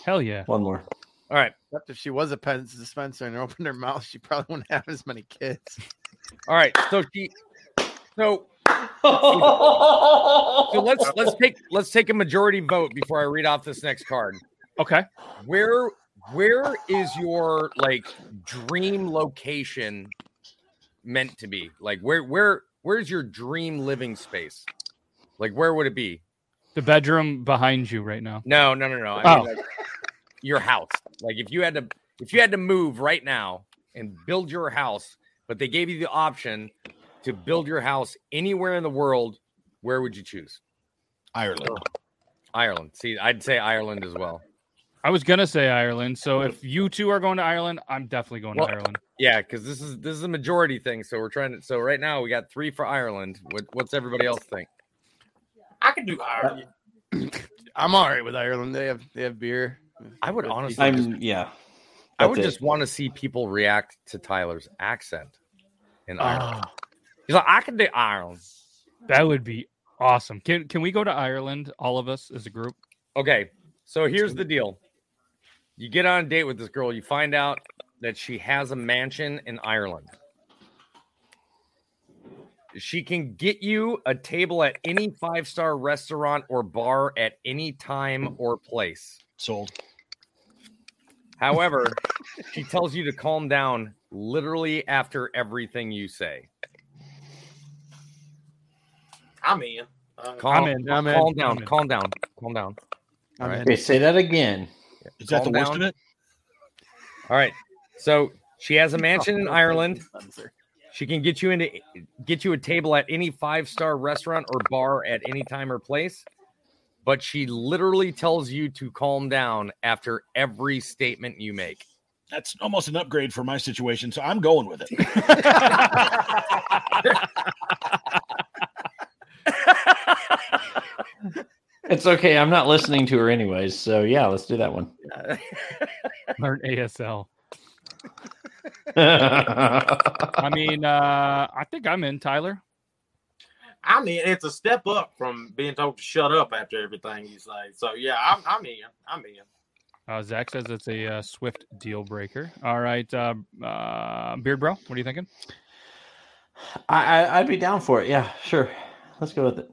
Hell yeah. One more. All right. Except if she was a pen dispenser and opened her mouth, she probably wouldn't have as many kids. All right, so she, so, so let's let's take let's take a majority vote before I read off this next card. Okay. Where where is your like dream location? Meant to be like where where where's your dream living space? Like where would it be? The bedroom behind you right now. No, no, no, no. I oh. mean, like, your house. Like if you had to if you had to move right now and build your house, but they gave you the option to build your house anywhere in the world, where would you choose? Ireland. Ireland. See, I'd say Ireland as well. I was gonna say Ireland. So if you two are going to Ireland, I'm definitely going well, to Ireland. Yeah, because this is this is a majority thing. So we're trying to. So right now we got three for Ireland. What, what's everybody else think? I could do Ireland. I'm all right with Ireland. They have they have beer. I would honestly. I'm yeah. I would it. just want to see people react to Tyler's accent in Ireland. Uh, He's like, I could do Ireland. That would be awesome. Can can we go to Ireland? All of us as a group. Okay. So here's the deal. You get on a date with this girl. You find out that she has a mansion in Ireland. She can get you a table at any five-star restaurant or bar at any time or place. Sold. However, she tells you to calm down literally after everything you say. I'm in. I'm calm, in. I'm calm in. down. I'm calm in. down. Calm down. All right. Okay, say that again. Is that the worst of it? All right. So she has a mansion in Ireland. She can get you into get you a table at any five-star restaurant or bar at any time or place. But she literally tells you to calm down after every statement you make. That's almost an upgrade for my situation, so I'm going with it. It's okay. I'm not listening to her anyways. So yeah, let's do that one. Learn A S L. I mean, uh, I think I'm in, Tyler. I mean, it's a step up from being told to shut up after everything you say. So yeah, I'm, I'm in. I'm in. Uh, Zach says it's a uh, swift deal breaker. All right, uh, uh, Beard Bro, what are you thinking? I, I I'd be down for it. Yeah, sure. Let's go with it.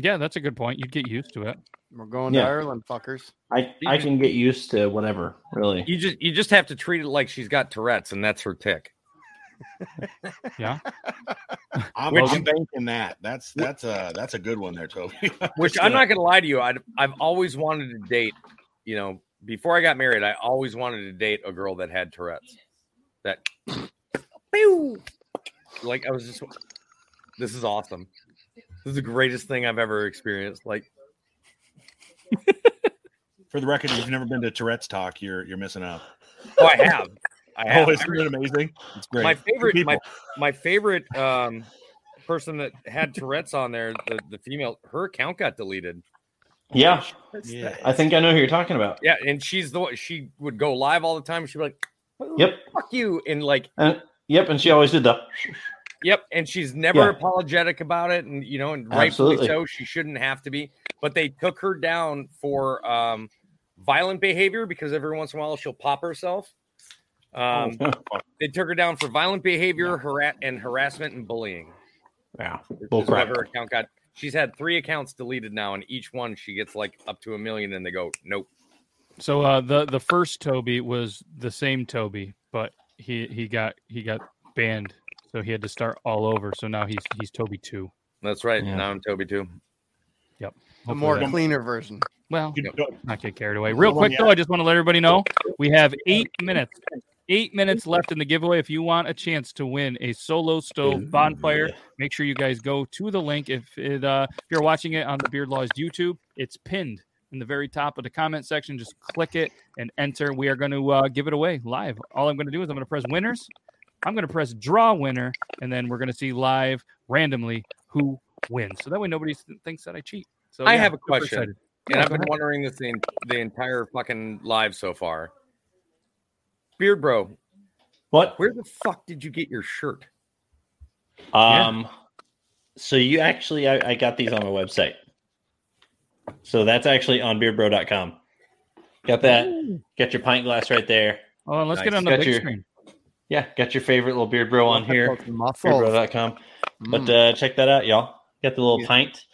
Yeah, that's a good point. You'd get used to it. We're going yeah. to Ireland, fuckers. I, I can get used to whatever, really. You just you just have to treat it like she's got Tourette's, and that's her tick. Yeah, I'm, which, I'm banking that. That's that's a that's a good one there, Toby. Which I'm not gonna lie to you. I I've always wanted to date. You know, before I got married, I always wanted to date a girl that had Tourette's. That, like, I was just. This is awesome. This is the greatest thing I've ever experienced. Like, for the record, if you've never been to Tourette's Talk, you're you're missing out. Oh, I have. I have. Oh, isn't it amazing? It's great. My favorite, my, my favorite um, person that had Tourette's on there, the, the female, her account got deleted. Yeah, yeah. I think I know who you're talking about. Yeah, and she's the one. She would go live all the time. She'd be like, "Yep, fuck you," and like, uh, "Yep," and she always did that. Yep, and she's never yeah. apologetic about it, and you know, and rightfully so. She shouldn't have to be. But they took her down for um, violent behavior because every once in a while she'll pop herself. Um, they took her down for violent behavior, harass and harassment and bullying. Yeah, bullcrap. Her account got. She's had three accounts deleted now, and each one she gets like up to a million, and they go nope. So uh, the the first Toby was the same Toby, but he he got he got banned. So he had to start all over. So now he's he's Toby two. That's right. Yeah. Now I'm Toby two. Yep. The more that... cleaner version. Well, you know, not get carried away. Real quick, though, I just want to let everybody know we have eight minutes. Eight minutes left in the giveaway. If you want a chance to win a Solo Stove bonfire, make sure you guys go to the link. If it, uh, if you're watching it on the Beard Laws YouTube, it's pinned in the very top of the comment section. Just click it and enter. We are going to uh, give it away live. All I'm going to do is I'm going to press winners. I'm going to press draw winner, and then we're going to see live randomly who wins. So that way nobody thinks that I cheat. So I yeah, have a question, and yeah, I've been wondering this the, the entire fucking live so far. Beard Bro, what? Where the fuck did you get your shirt? Um, yeah. So you actually, I, I got these on my website. So that's actually on beard bro dot com. Got that. Ooh. Got your pint glass right there. Oh, let's nice. Get on the got big your, screen. Yeah, got your favorite little Beard Bro on here. beard bro dot com. Mm. But uh, check that out, y'all. Got the little yeah. pint.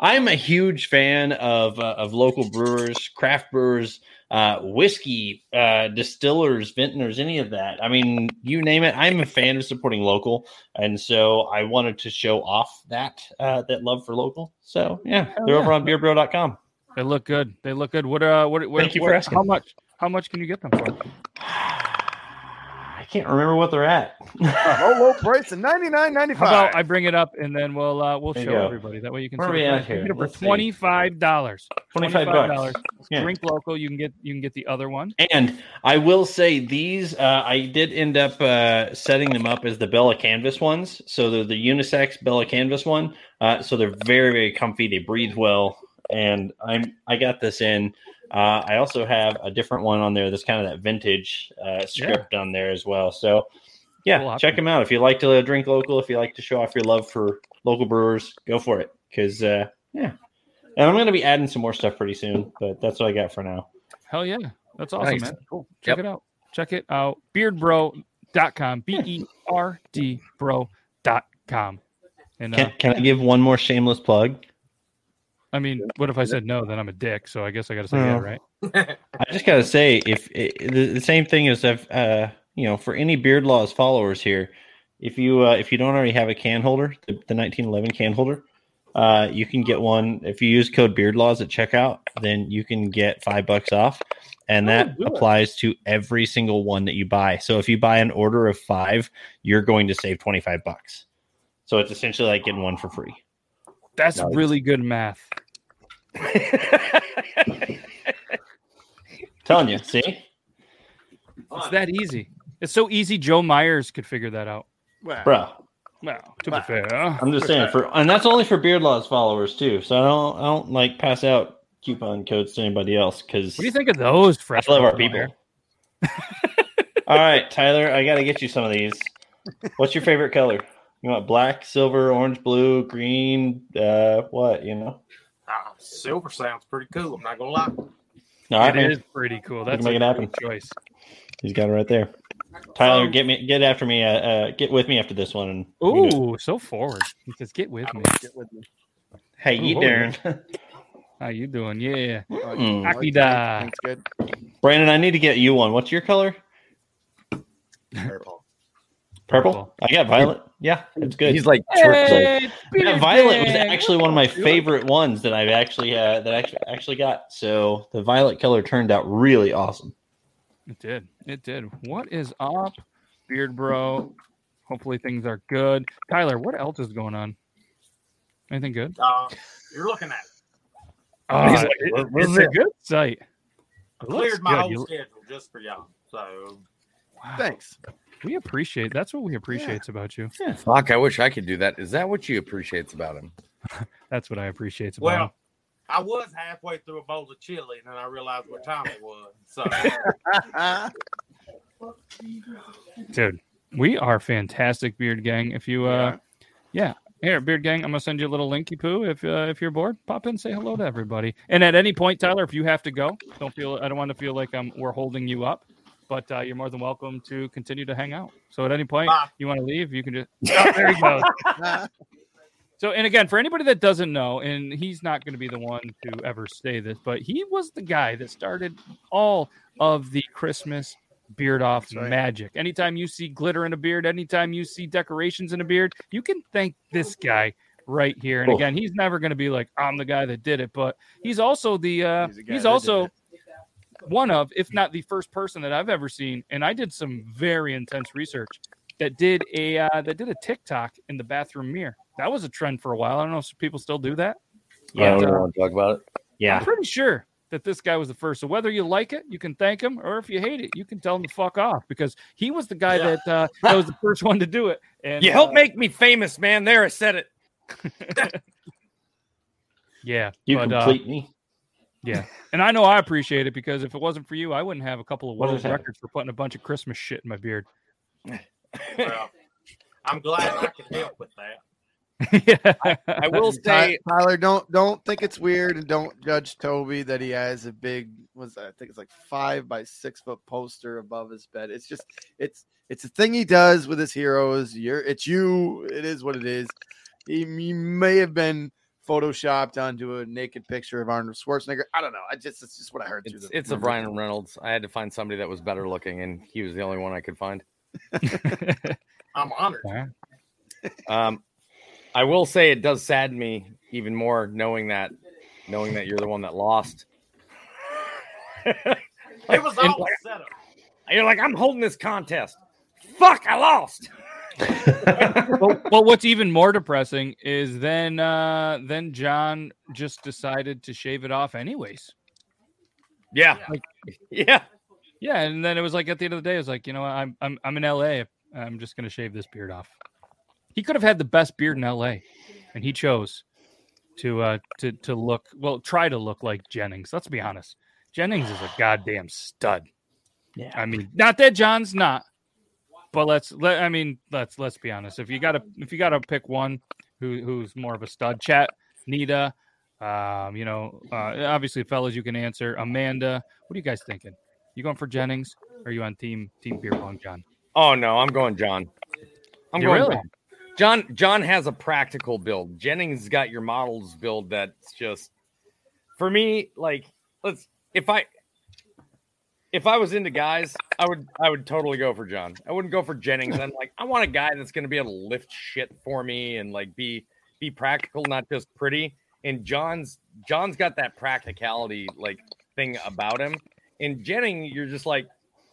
I'm a huge fan of uh, of local brewers, craft brewers, uh, whiskey, uh, distillers, vintners, any of that. I mean, you name it. I'm a fan of supporting local, and so I wanted to show off that uh, that love for local. So yeah, Hell they're yeah. over on beard bro dot com. They look good. They look good. What? Uh, what? what Thank you what, for asking. How much? How much can you get them for? I can't remember what they're at. Oh, low price of ninety-nine ninety-five. How about I bring it up and then we'll uh, we'll there show everybody. That way you can see it for twenty-five dollars. twenty-five dollars. twenty-five dollars. Yeah. Drink local. You can get you can get the other one. And I will say these uh, I did end up uh, setting them up as the Bella Canvas ones. So they're the unisex Bella Canvas one. Uh, so they're very very comfy. They breathe well. And I'm I got this in. Uh, I also have a different one on there that's kind of that vintage uh, script yeah. on there as well. So, yeah, cool check them out. If you like to drink local, if you like to show off your love for local brewers, go for it. Because, uh, yeah. And I'm going to be adding some more stuff pretty soon, but that's what I got for now. Hell yeah. That's awesome, nice. Man. Cool. Check yep. it out. Check it out. beard bro dot com. B E R D bro dot com. And, can, uh, can I give one more shameless plug? I mean, what if I said no? Then I'm a dick. So I guess I got to say yeah, right? I just got to say, if it, the, the same thing is, if uh, you know, for any Beard Laws followers here, if you uh, if you don't already have a can holder, the, the nineteen eleven can holder, uh, you can get one. If you use code Beard Laws at checkout, then you can get five bucks off, and that oh, applies to every single one that you buy. So if you buy an order of five, you're going to save twenty five bucks. So it's essentially like getting one for free. That's no, really good math. Telling you, see, it's that easy. It's so easy. Joe Myers could figure that out, wow. bro. Well, to be fair, I'm just saying, for and that's only for Beard Laws followers too. So I don't, I don't like pass out coupon codes to anybody else because. What do you think of those? Fresh, I love our people. All right, Tyler, I got to get you some of these. What's your favorite color? You want black, silver, orange, blue, green? Uh, what you know? Uh, silver sounds pretty cool. I'm not gonna lie. All right, it man. Is pretty cool. That's make a it happen. Choice. He's got it right there. Tyler, get me, get after me, uh, uh, get with me after this one. Ooh, do... so forward. He says, "Get with me." Get with me. Hey, you doing? How you doing? Yeah, mm. Akida. Good. Brandon, I need to get you one. What's your color? Purple. Purple. Purple. I got violet. Yeah, it's good. He's like, hey, yeah, violet was actually one of my favorite ones that I've actually uh, that I actually actually got. So the violet color turned out really awesome. It did. It did. What is up, Beard Bro? Hopefully things are good. Tyler, what else is going on? Anything good? Uh, you're looking at it. Uh, like, it, it it's it? a good site. I cleared my whole schedule just for y'all. So wow. Thanks. We appreciate that's what we appreciate yeah. about you. Yeah. Fuck, I wish I could do that. Is that what you appreciate about him? That's what I appreciate about well, him. I was halfway through a bowl of chili, and then I realized what time it was. So, dude, we are fantastic, Beard Gang. If you, uh, yeah, here, Beard Gang, I'm gonna send you a little linky poo. If uh, if you're bored, pop in, say hello to everybody. And at any point, Tyler, if you have to go, don't feel I don't want to feel like um we're holding you up, but uh, you're more than welcome to continue to hang out. So at any point Bye. you want to leave, you can just oh, there he goes. So, and again, for anybody that doesn't know, and he's not going to be the one to ever say this, but he was the guy that started all of the Christmas beard off right. magic. Anytime you see glitter in a beard, anytime you see decorations in a beard, you can thank this guy right here. And cool. again, he's never going to be like, I'm the guy that did it, but he's also the, uh, he's, the he's also one of, if not the first person that I've ever seen. And I did some very intense research that did a, uh, that did a TikTok in the bathroom mirror. That was a trend for a while. I don't know if people still do that. Yeah, I don't uh, want to talk about it. Yeah, I'm pretty sure that this guy was the first. So whether you like it, you can thank him, or if you hate it, you can tell him to fuck off because he was the guy yeah. that uh, that was the first one to do it. And you helped uh, make me famous, man. There, I said it. yeah, you but, complete uh, me. Yeah, and I know I appreciate it because if it wasn't for you, I wouldn't have a couple of world records for putting a bunch of Christmas shit in my beard. Well, I'm glad I can help with that. yeah. I, I will say, Tyler, don't don't think it's weird and don't judge Toby that he has a big was I think it's like five by six foot poster above his bed. It's just it's it's a thing he does with his heroes. You're it's you. It is what it is. He, he may have been photoshopped onto a naked picture of Arnold Schwarzenegger. I don't know. I just it's just what I heard. It's, it's a Ryan Reynolds. I had to find somebody that was better looking, and he was the only one I could find. I'm honored. Um. I will say it does sadden me even more knowing that, knowing that you're the one that lost. It was all like, set up. You're like, I'm holding this contest. Fuck, I lost. well, well, what's even more depressing is then, uh, then John just decided to shave it off anyways. Yeah, like, yeah, yeah. And then it was like at the end of the day, it was like, you know, I'm I'm I'm in L A. I'm just gonna shave this beard off. He could have had the best beard in L A, and he chose to uh, to to look well, try to look like Jennings. Let's be honest, Jennings is a goddamn stud. Yeah, I mean, not that John's not, but let's let I mean let's let's be honest. If you gotta if you gotta pick one who who's more of a stud, chat Nita, um, you know, uh, obviously fellas, you can answer Amanda. What are you guys thinking? You going for Jennings? Or are you on team team beer pong, John? Oh no, I'm going John. I'm You're going really? John. John John has a practical build. Jennings got your models build that's just for me, like let's if I if I was into guys, I would I would totally go for John. I wouldn't go for Jennings. I'm like, I want a guy that's gonna be able to lift shit for me and like be be practical, not just pretty. And John's John's got that practicality like thing about him. And Jennings, you're just like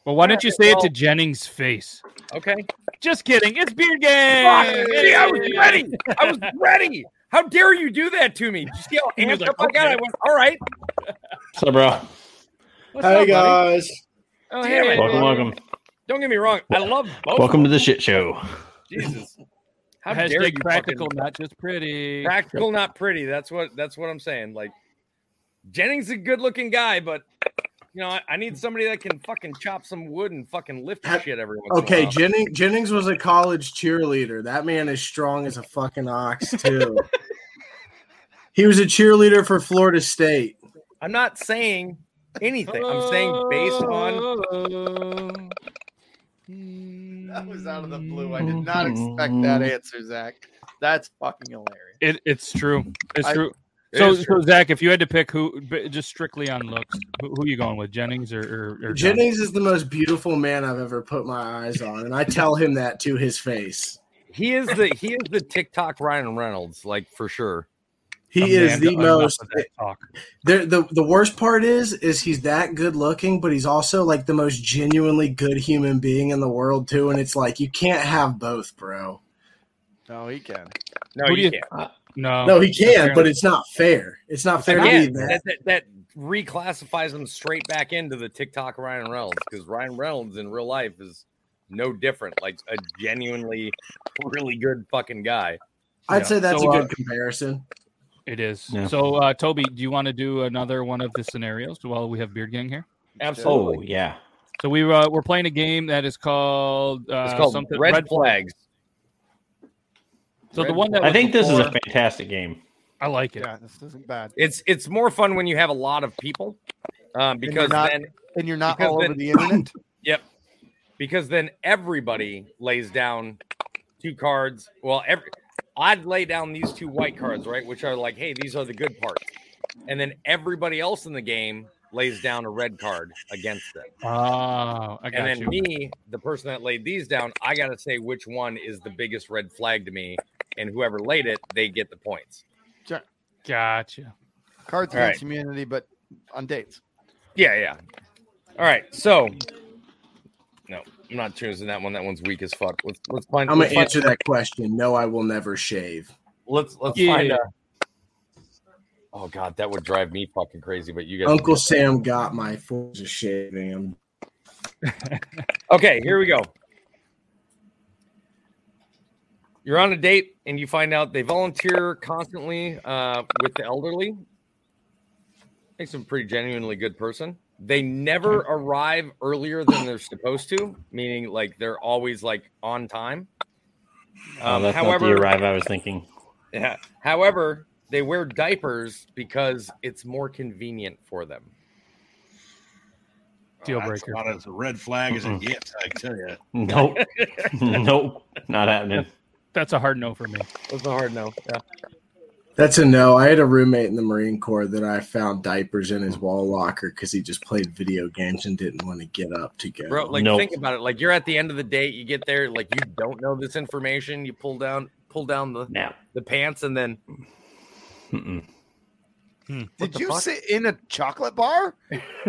Well, why don't you say it to Jennings' face? Okay. Just kidding. It's Beard Game. Fuck, I was ready. I was ready. How dare you do that to me? Just yell, and like, up okay. I got. I went, all right. What's up, bro? What's hey, up, guys. Oh, hey, welcome, welcome. Don't get me wrong. I love both. Welcome to the shit show. Jesus. How Hashtag dare you practical, fucking... not just pretty. Practical, not pretty. That's what that's what I'm saying. Like, Jennings is a good-looking guy, but, you know, I, I need somebody that can fucking chop some wood and fucking lift shit every once okay, in a while. Jennings, Jennings was a college cheerleader. That man is strong as a fucking ox, too. He was a cheerleader for Florida State. I'm not saying anything. I'm saying based on... That was out of the blue. I did not expect that answer, Zach. That's fucking hilarious. It, it's true. It's I, true. It so, so true. Zach, if you had to pick who, just strictly on looks, who, who are you going with, Jennings or, or, or Jennings is the most beautiful man I've ever put my eyes on, and I tell him that to his face. He is the he is the TikTok Ryan Reynolds, like for sure. He is the most. The, the the worst part is is he's that good looking, but he's also like the most genuinely good human being in the world too. And it's like you can't have both, bro. No, he can. No, Who you can. Uh, no, no, he can. Apparently. But it's not fair. It's not fair Again, to me. That. That, that that reclassifies him straight back into the TikTok Ryan Reynolds, because Ryan Reynolds in real life is no different. Like a genuinely really good fucking guy. I'd yeah. say that's so, a good uh, comparison. It is. Yeah. So, uh, Toby, do you want to do another one of the scenarios while we have Beard Gang here? Absolutely. Oh, yeah. So we uh, we're playing a game that is called, uh, it's called something Red, Red Flags. Flags. So Red the one that I think before, this is a fantastic game. I like it. Yeah, this isn't bad. It's it's more fun when you have a lot of people, um, because and you're not, then and you're not all then, over the internet. Yep. Because then everybody lays down two cards. Well, every. I'd lay down these two white cards, right, which are like, hey, these are the good parts. And then everybody else in the game lays down a red card against them. Oh, I got you. And then you. me, the person that laid these down, I got to say which one is the biggest red flag to me, and whoever laid it, they get the points. Gotcha. Cards in community, but on dates. Yeah, yeah. All right, so... No, I'm not choosing that one. That one's weak as fuck. Let's let's find. I'm let's gonna find answer that question. No, I will never shave. Let's let's yeah. find. A... Oh god, that would drive me fucking crazy. But you guys, Uncle Sam that. got my force of shaving. Okay, here we go. You're on a date and you find out they volunteer constantly uh, with the elderly. Makes them a pretty genuinely good person. They never arrive earlier than they're supposed to, meaning like they're always like on time. Um, oh, that's however, not the arrive I was thinking. Yeah. However, they wear diapers because it's more convenient for them. Deal breaker. That's not as a red flag as it gets, I tell you. Nope. Nope. Not happening. That's a hard no for me. That's a hard no. Yeah. That's a no. I had a roommate in the Marine Corps that I found diapers in his wall locker because he just played video games and didn't want to get up to go. Bro, like nope. think about it. Like you're at the end of the day, you get there, like you don't know this information. You pull down, pull down the no. the pants, and then. Mm-mm. Hmm. Did the you fuck? sit in a chocolate bar?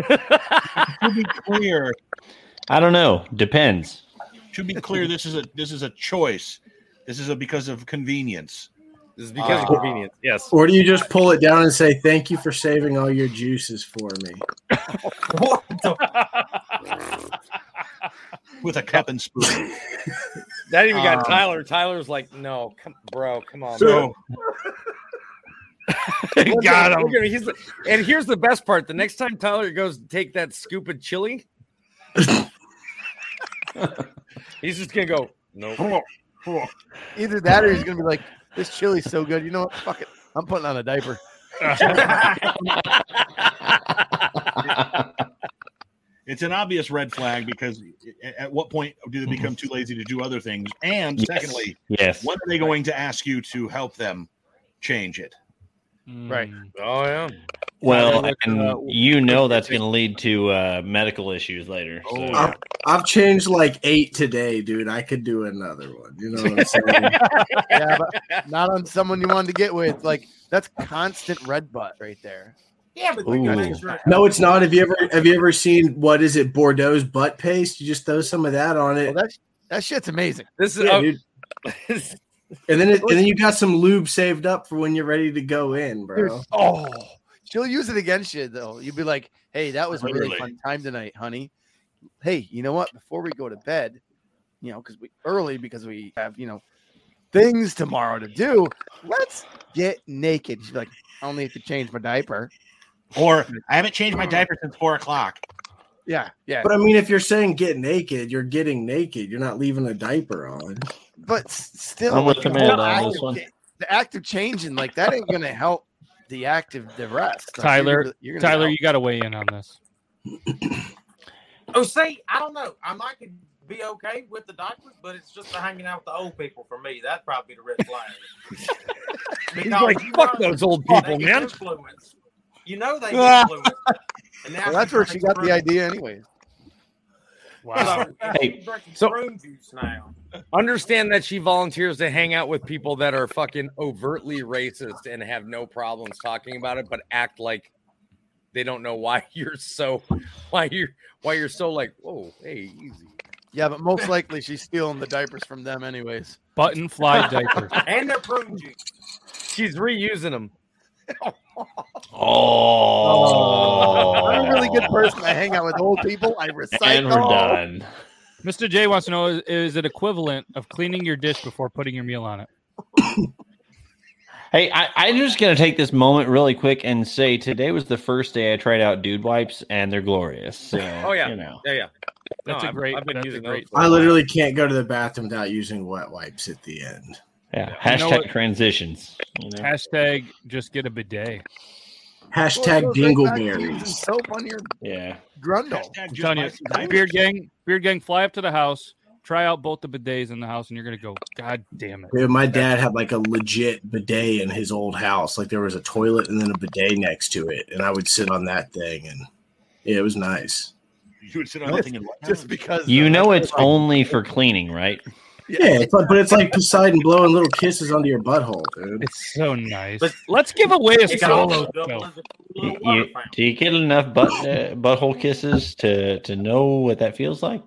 To be clear, I don't know. Depends. To be clear, this is a this is a choice. This is a because of convenience. This is because uh, of convenience, yes. Or do you just pull it down and say, thank you for saving all your juices for me? What the- With a cup and spoon. That even got um, Tyler. Tyler's like, no, come, bro, come on. So- bro. Got him. He's the- and here's the best part. The next time Tyler goes to take that scoop of chili, he's just going to go, no. Either that or he's going to be like, this chili's so good. You know what? Fuck it. I'm putting on a diaper. It's an obvious red flag because at what point do they become too lazy to do other things? And yes. secondly, yes. when are they going to ask you to help them change it? Right. Oh, yeah. Well, and uh, you know that's going to lead to uh, medical issues later. So. I've, I've changed like eight today, dude. I could do another one. You know what I'm saying? Yeah, but not on someone you wanted to get with. Like that's constant red butt right there. Yeah, but right. No, it's not. Have you ever have you ever seen what is it? Bordeaux's butt paste. You just throw some of that on it. Well, that that shit's amazing. This is. Yeah, a- and then it, and then you got some lube saved up for when you're ready to go in, bro. There's, oh. She'll use it against you, though. You'll be like, hey, that was a really Literally. fun time tonight, honey. Hey, you know what? Before we go to bed, you know, because we early because we have, you know, things tomorrow to do. Let's get naked. She's like, I only need to change my diaper. Or I haven't changed my diaper since four o'clock. Yeah, yeah. But I mean, if you're saying get naked, you're getting naked. You're not leaving a diaper on. But still, I'm with the man on this one. The act of changing, like that ain't gonna help the act of the rest. Like, Tyler, you're, you're Tyler, help. You gotta weigh in on this. Oh, see, I don't know. I might be okay with the diapers, but it's just hanging out with the old people for me. That'd probably be the red flag. He's like, fuck those old people, man. Influence. You know they influence. And now well, that's where she got the idea anyway. Wow. So, hey, so now. Understand that she volunteers to hang out with people that are fucking overtly racist and have no problems talking about it, but act like they don't know why you're so why you're why you're so like, whoa, hey, easy. Yeah, but most likely she's stealing the diapers from them anyways. Button fly diapers. And they're prune juice. She's reusing them. Oh. Oh, I'm a really good person. I hang out with old people. I recycle. And we're done. Mister J wants to know: is, is it equivalent of cleaning your dish before putting your meal on it? Hey, I, I'm just gonna take this moment really quick and say today was the first day I tried out Dude Wipes, and they're glorious. So, oh yeah, you know. yeah, yeah. That's no, a great. I've been using great. I literally can't go to the bathroom without using wet wipes at the end. Yeah. Hashtag you know what, transitions. You know? Hashtag just get a bidet. Hashtag well, dingleberries. Soap on your yeah. Grundle. I'm telling you, beard gang, beard gang, fly up to the house. Try out both the bidets in the house, and you're gonna go, God damn it! Dude, my dad had like a legit bidet in his old house. Like there was a toilet and then a bidet next to it, and I would sit on that thing, and yeah, it was nice. You would sit on that thing and just because you know it's like, only for cleaning, right? Yeah, it's like, but it's like Poseidon blowing little kisses onto your butthole, dude. It's so nice. But let's give away a solo. You, you, do you get enough butt uh, butthole kisses to, to know what that feels like?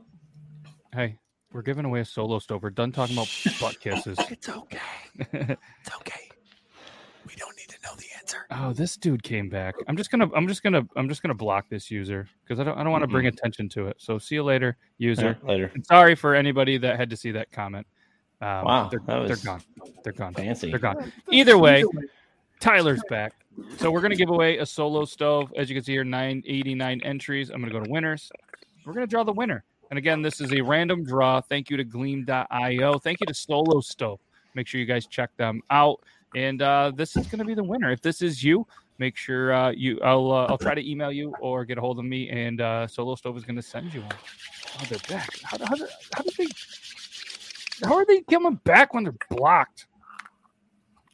Hey, we're giving away a Solo Stove. We're done talking about butt kisses. It's okay. It's okay. We don't need to know the answer. Oh, this dude came back. I'm just gonna. I'm just gonna. I'm just gonna block this user because I don't. I don't want to mm-hmm. bring attention to it. So see you later, user. Yeah, later. And sorry for anybody that had to see that comment. Um, wow, they're, that was they're gone. They're gone. Fancy. They're gone. Either way, Tyler's back. So we're gonna give away a Solo Stove. As you can see here, nine eighty-nine entries. I'm gonna go to winners. We're gonna draw the winner. And again, this is a random draw. Thank you to Gleam dot io. Thank you to Solo Stove. Make sure you guys check them out. And uh, this is going to be the winner. If this is you, make sure uh, you. I'll uh, I'll try to email you or get a hold of me. And uh, Solo Stove is going to send you one. Oh, they're back. How, how, how did they? How are they coming back when they're blocked?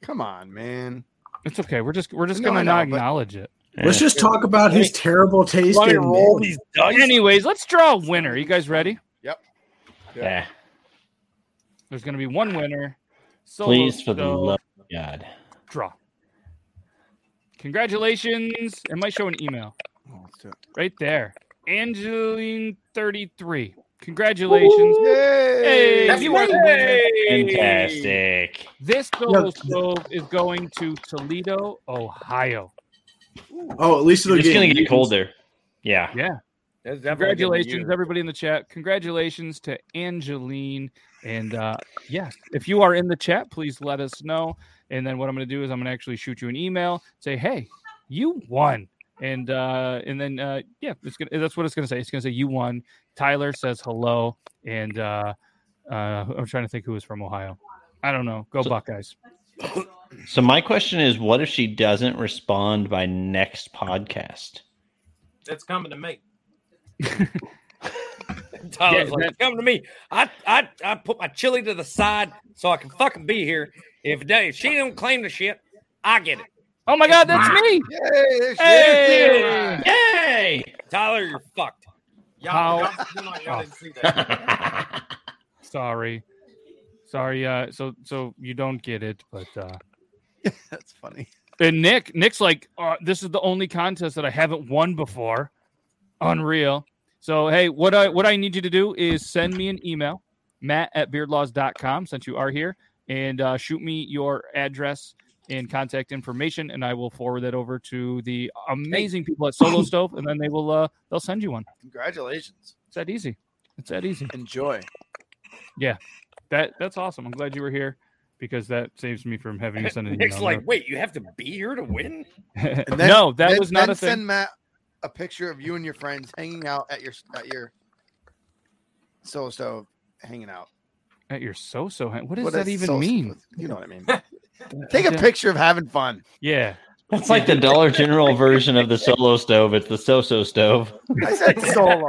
Come on, man. It's okay. We're just we're just no, going to not acknowledge it. Let's just talk about his terrible taste in roll these dice. Anyways, let's draw a winner. You guys ready? Yep. Yeah. yeah. There's going to be one winner. Solo Please, Stove. For the love. God. Draw. Congratulations. It might show an email. Oh, right there. Angeline thirty-three. Congratulations. Ooh, yay. Hey, you are the winner. Fantastic. This Solo Stove is going to Toledo, Ohio. Oh, at least it's going to get cold there. Yeah. Yeah. Congratulations, everybody in the chat. Congratulations to Angeline. And uh, yes, yeah, if you are in the chat, please let us know. And then what I'm going to do is I'm going to actually shoot you an email, say, hey, you won. And uh, and then, uh, yeah, it's gonna, that's what it's going to say. It's going to say you won. Tyler says hello. And uh, uh, I'm trying to think who is from Ohio. I don't know. Go so, Buckeyes. So my question is, what if she doesn't respond by next podcast? That's coming to me. Tyler's yeah, like, come to me. I, I I put my chili to the side so I can fucking be here. If, they, if she don't claim the shit, I get it. Oh my God, that's me! Yay! Hey. Yay! Tyler, you're fucked. Y'all, y'all, y'all didn't see that. Sorry, sorry. Uh, so so you don't get it, but uh, that's funny. And Nick, Nick's like, oh, this is the only contest that I haven't won before. Unreal. So, hey, what I what I need you to do is send me an email, matt at beard laws dot com, since you are here, and uh, shoot me your address and contact information, and I will forward that over to the amazing people at Solo Stove, and then they will uh, they'll send you one. Congratulations! It's that easy. It's that easy. Enjoy. Yeah, that that's awesome. I'm glad you were here. because that saves me from having to send an email. Nick's like, wait, you have to be here to win? Then, no, that then, was not then a thing. Send Matt a picture of you and your friends hanging out at your at your Solo Stove, hanging out at your so-so. What does what that even so, mean? You know what I mean. Take a picture of having fun. Yeah. That's like the Dollar General version of the Solo Stove. It's the so-so stove. I said solo.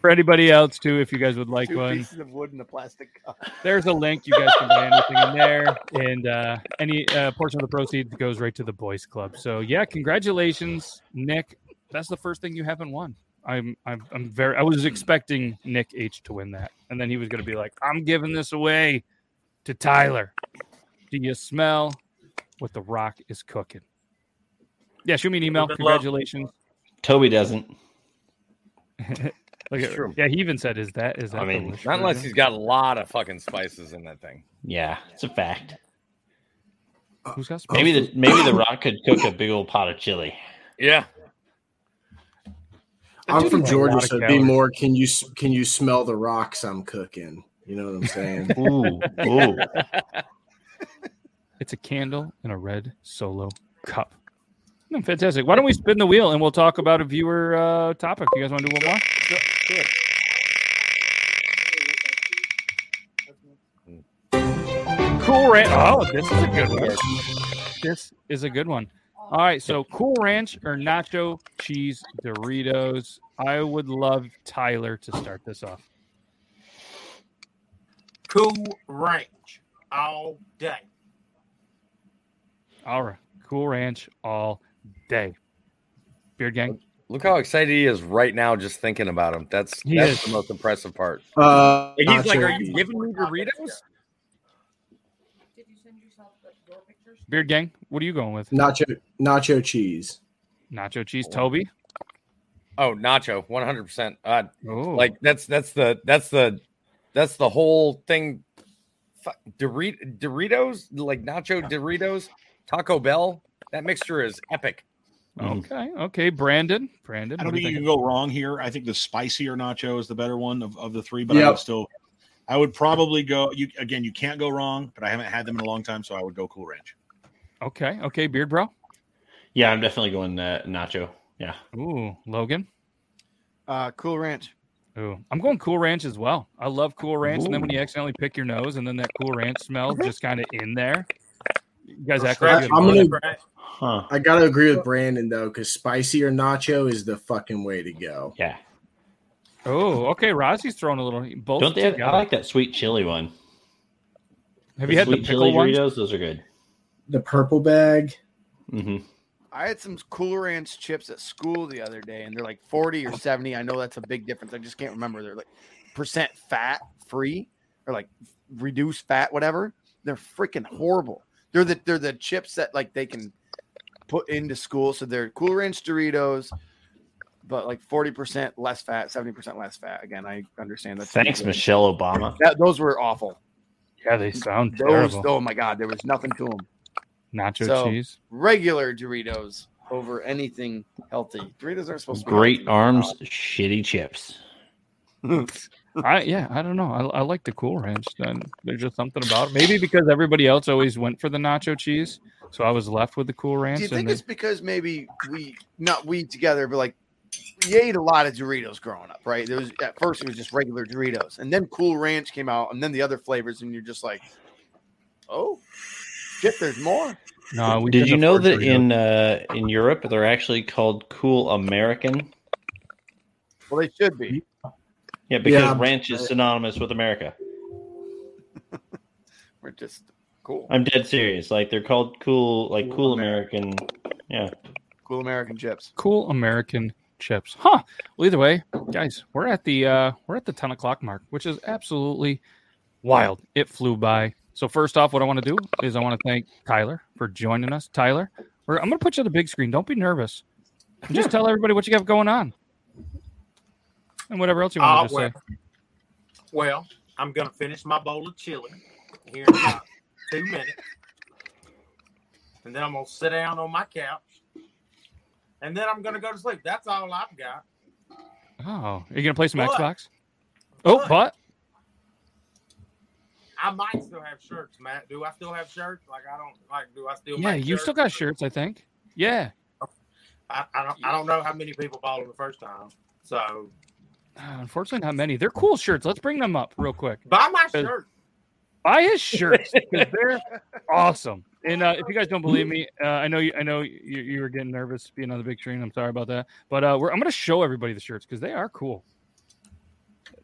For anybody else, too, if you guys would like Two one. Pieces of wood in a plastic cup. There's a link. You guys can buy anything in there. And uh, any uh, portion of the proceeds goes right to the Boys Club. So, yeah, congratulations, Nick. That's the first thing you haven't won. I'm, I'm, I'm very, I was expecting Nick H to win that. And then he was going to be like, I'm giving this away to Tyler. Do you smell what the Rock is cooking? Yeah, shoot me an email. Congratulations. Toby doesn't. Look at, yeah, he even said, "Is that is that?" I mean, not unless he's got a lot of fucking spices in that thing. Yeah, it's a fact. Who's got spices? Maybe the maybe the Rock could cook a big old pot of chili. Yeah, I'm from Georgia, so it'd be more. Can you can you smell the rocks I'm cooking? You know what I'm saying? Ooh, ooh. It's a candle in a red Solo cup. Fantastic. Why don't we spin the wheel and we'll talk about a viewer uh, topic? You guys want to do one more? Sure. Sure. Cool Ranch. Oh, this is a good one. This is a good one. All right. So, Cool Ranch or Nacho Cheese Doritos. I would love Tyler to start this off. Cool Ranch all day. All right. Cool Ranch all day. Beard Gang. Look how excited he is right now just thinking about him. That's he that's is. the most impressive part. Uh, and he's like, sure. Are you giving me Doritos? Did you send yourself your pictures? Beard Gang, what are you going with? Nacho nacho cheese. Nacho cheese, Toby. Oh, nacho, one hundred percent. Uh, like that's that's the that's the that's the whole thing. Dorit- Doritos, like nacho Doritos, Taco Bell. That mixture is epic. Okay, okay, Brandon. Brandon, I don't think you can go wrong here. I think the spicier nacho is the better one of, of the three, but yep. I would still, I would probably go. You again, you can't go wrong, but I haven't had them in a long time, so I would go Cool Ranch. Okay, okay, Beard Bro. Yeah, I'm definitely going uh, nacho. Yeah. Ooh, Logan. Uh, Cool Ranch. Ooh, I'm going Cool Ranch as well. I love Cool Ranch, Ooh. And then when you accidentally pick your nose, and then that Cool Ranch smell just kind of in there. You guys act right. I'm gonna, huh. I gotta agree with Brandon though, because spicy or nacho is the fucking way to go. Yeah. Oh, okay. Rossi's throwing a little. Both Don't they have, I like that sweet chili one. Have the you had the pickle ones? Doritos? Those are good. The purple bag. Mm-hmm. I had some Cool Ranch chips at school the other day, and they're like forty or seventy. I know that's a big difference. I just can't remember. They're like percent fat free or like reduced fat, whatever. They're freaking horrible. They're the they're the chips that like they can put into school. So they're Cool Ranch Doritos, but like forty percent less fat, seventy percent less fat. Again, I understand that. Thanks, Michelle Obama. That, those were awful. Yeah, they sound those, terrible. Oh my God, there was nothing to them. Nacho so, cheese, regular Doritos over anything healthy. Doritos aren't supposed to. Great be arms, out. Shitty chips. I yeah, I don't know. I, I like the Cool Ranch. Then there's just something about it. Maybe because everybody else always went for the nacho cheese, so I was left with the Cool Ranch. Do you think they... it's because maybe we not we together, but like you ate a lot of Doritos growing up, right? There was at first it was just regular Doritos, and then Cool Ranch came out, and then the other flavors, and you're just like, oh shit, there's more. No, we did you know that Doritos. in uh, in Europe they're actually called Cool American? Well, they should be. Yeah, because yeah, ranch is synonymous with America. We're just cool. I'm dead serious. Like they're called cool, like cool, cool American. American. Yeah, Cool American chips. Cool American chips. Huh. Well, either way, guys, we're at the uh, we're at the ten o'clock mark, which is absolutely wild. It flew by. So first off, what I want to do is I want to thank Tyler for joining us. Tyler, we're, I'm going to put you on the big screen. Don't be nervous. Just tell everybody what you have going on. And whatever else you want to uh, well, say. Well, I'm going to finish my bowl of chili here in about two minutes. And then I'm going to sit down on my couch. And then I'm going to go to sleep. That's all I've got. Oh, are you going to play some but, Xbox? Oh, but. I might still have shirts, Matt. Do I still have shirts? Like, I don't, like, do I still Yeah, you've shirts? still got shirts, I think. Yeah. I, I don't I don't know how many people bought them the first time. So. Uh, unfortunately, not many. They're cool shirts. Let's bring them up real quick. Buy my shirt. Buy his shirts. They're awesome. And uh, if you guys don't believe me, uh, I know you, I know you, you were getting nervous being on the big screen. I'm sorry about that. But uh, we're, I'm going to show everybody the shirts because they are cool.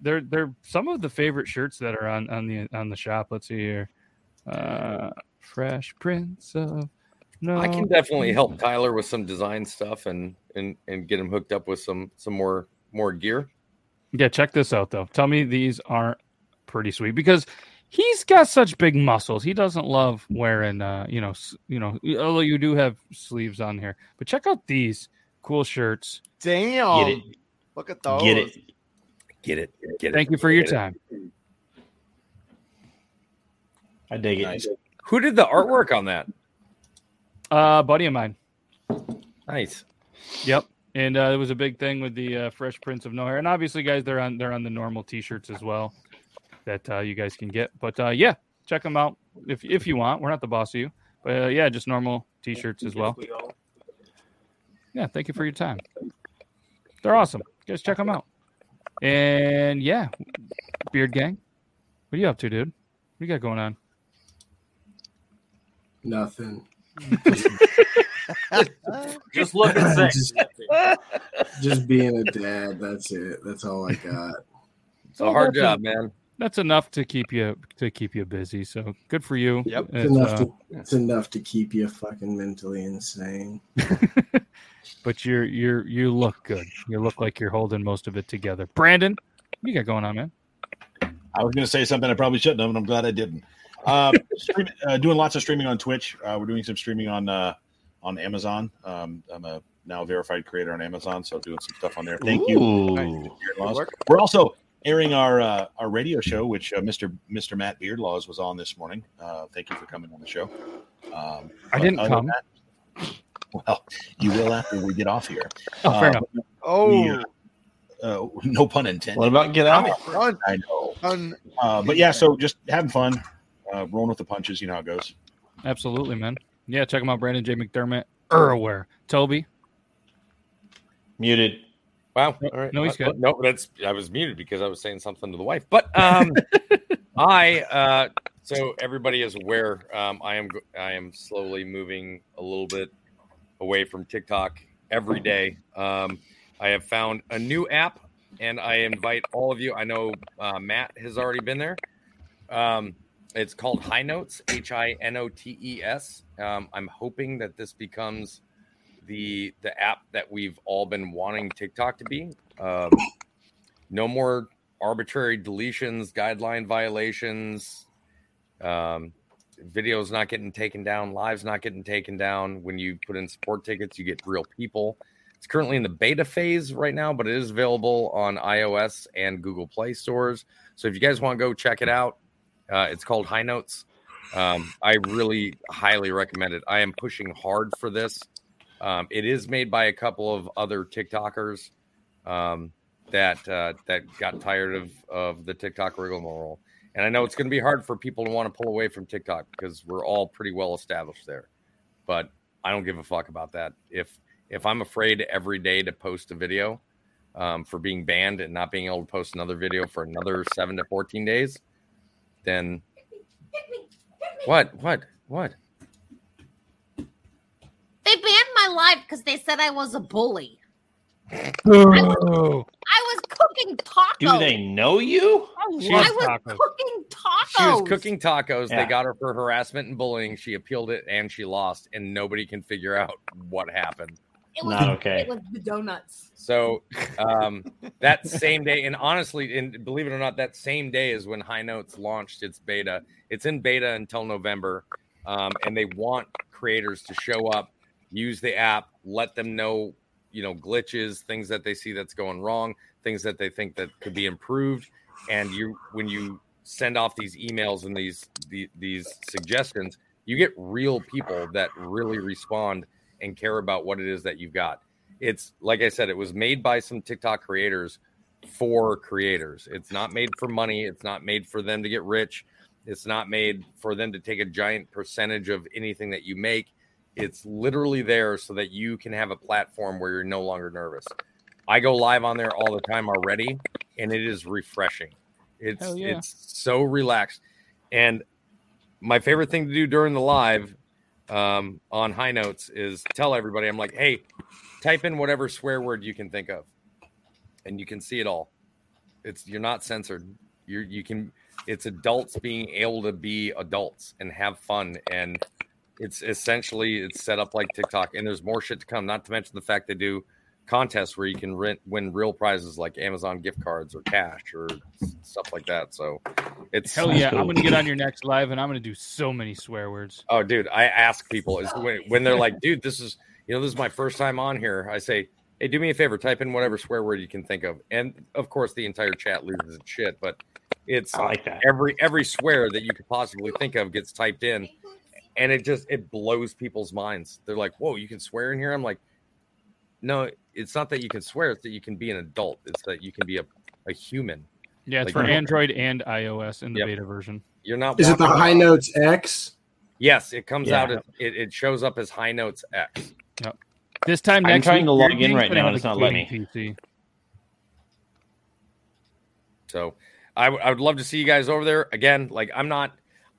They're they're some of the favorite shirts that are on, on the on the shop. Let's see here. Uh, Fresh Prince of No. I can definitely help Tyler with some design stuff and and, and get him hooked up with some some more more gear. Yeah, check this out though. Tell me these aren't pretty sweet because he's got such big muscles. He doesn't love wearing, uh, you know, you know. Although you do have sleeves on here, but check out these cool shirts. Damn! Get it. Look at those. Get it. Get it. Get it. Thank you for your time. I dig it. Who did the artwork on that? Uh, buddy of mine. Nice. Yep. And uh, it was a big thing with the uh, Fresh Prince of No Hair, and obviously, guys, they're on they're on the normal T-shirts as well. That uh, you guys can get, but uh, yeah, check them out if if you want. We're not the boss of you, but uh, yeah, just normal T-shirts as well. Yeah, thank you for your time. They're awesome. Guys, check them out. And yeah, Beard Gang, what are you up to, dude? What do you got going on? Nothing. Just looking sick. Just, just being a dad. That's it. That's all I got. It's a hard job, man. That's enough to keep you to keep you busy. So good for you. Yep. It's, it's, enough, uh, to, it's enough to keep you fucking mentally insane. But you're you're you look good. You look like you're holding most of it together. Brandon, what you got going on, man? I was going to say something I probably shouldn't have, and I'm glad I didn't. Uh, stream, uh, doing lots of streaming on Twitch. Uh, we're doing some streaming on uh, on Amazon. Um, I'm a now verified creator on Amazon, so doing some stuff on there. Thank Ooh. you. We're also airing our uh, our radio show, which uh, Mister Mister Matt Beard Laws was on this morning. Uh, thank you for coming on the show. Um, I didn't come. That, well, you will after we get off here. Oh, um, fair enough. Oh, we, uh, uh, no pun intended. What about get out? Oh, I know. Un- uh, but yeah, so just having fun, uh, rolling with the punches. You know how it goes. Absolutely, man. Yeah, check them out. Brandon J. McDermott, Erware, Toby, muted. Wow. All right. No, he's good. No, that's I was muted because I was saying something to the wife. But um, I uh, so everybody is aware. Um, I am I am slowly moving a little bit away from TikTok every day. Um, I have found a new app, and I invite all of you. I know uh, Matt has already been there. Um, it's called High Notes, H I N O T E S. Um, I'm hoping that this becomes the the app that we've all been wanting TikTok to be. Um, no more arbitrary deletions, guideline violations, um, videos not getting taken down, lives not getting taken down. When you put in support tickets, you get real people. It's currently in the beta phase right now, but it is available on iOS and Google Play stores. So if you guys want to go check it out, uh, it's called High Notes. Um, I really highly recommend it. I am pushing hard for this. Um, it is made by a couple of other TikTokers um, that uh, that got tired of, of the TikTok rigmarole. And I know it's going to be hard for people to want to pull away from TikTok because we're all pretty well established there. But I don't give a fuck about that. If if I'm afraid every day to post a video um, for being banned and not being able to post another video for another seven to fourteen days, then what, what, what? They banned my live because they said I was a bully. Oh. I, was, I was cooking tacos. Do they know you? I, she I was tacos. cooking tacos. She was cooking tacos. Yeah. They got her for harassment and bullying. She appealed it and she lost, and nobody can figure out what happened. It was Not okay. It was the donuts. So um, that same day, and honestly, and believe it or not, that same day is when High Notes launched its beta. It's in beta until November, um, and they want creators to show up, use the app, let them know, you know, glitches, things that they see that's going wrong, things that they think that could be improved. And you, when you send off these emails and these, the, these suggestions, you get real people that really respond and care about what it is that you've got. It's like I said, it was made by some TikTok creators for creators. It's not made for money. It's not made for them to get rich. It's not made for them to take a giant percentage of anything that you make. It's literally there so that you can have a platform where you're no longer nervous. I go live on there all the time already, and it is refreshing. It's Hell yeah. It's so relaxed. And my favorite thing to do during the live um, on High Notes is tell everybody, I'm like, hey, type in whatever swear word you can think of, and you can see it all. It's you're not censored. You you can. It's adults being able to be adults and have fun, and it's essentially it's set up like TikTok. And there's more shit to come. Not to mention the fact they do contests where you can rent, win real prizes like Amazon gift cards or cash or stuff like that. So it's hell yeah! Cool. I'm gonna get on your next live, and I'm gonna do so many swear words. Oh, dude, I ask people is when, when they're like, dude, this is you know this is my first time on here. I say, hey, do me a favor, type in whatever swear word you can think of. And, of course, the entire chat loses its shit, but it's I like that. every every swear that you could possibly think of gets typed in, and it just it blows people's minds. They're like, whoa, you can swear in here? I'm like, no, it's not that you can swear. It's that you can be an adult. It's that you can be a, a human. Yeah, it's like, for Android and iOS in the yep. beta version. You're not. Is it the around. High Notes X? Yes, it comes yeah. out. As, it, it shows up as High Notes X. Yep. This time next I'm trying week, to log in right now, and it's not letting me. P C. So, I, w- I would love to see you guys over there again. Like, I'm not,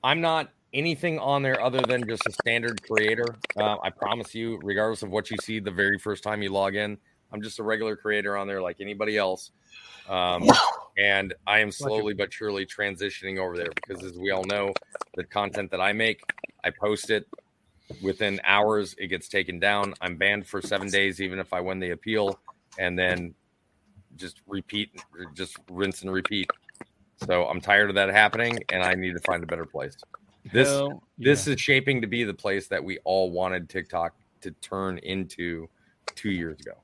I'm not anything on there other than just a standard creator. Uh, I promise you, regardless of what you see the very first time you log in, I'm just a regular creator on there, like anybody else. Um, and I am slowly but surely transitioning over there because, as we all know, the content that I make, I post it. Within hours, it gets taken down. I'm banned for seven days, even if I win the appeal, and then just repeat, just rinse and repeat. So I'm tired of that happening, and I need to find a better place. This Hell, yeah. this is shaping to be the place that we all wanted TikTok to turn into two years ago.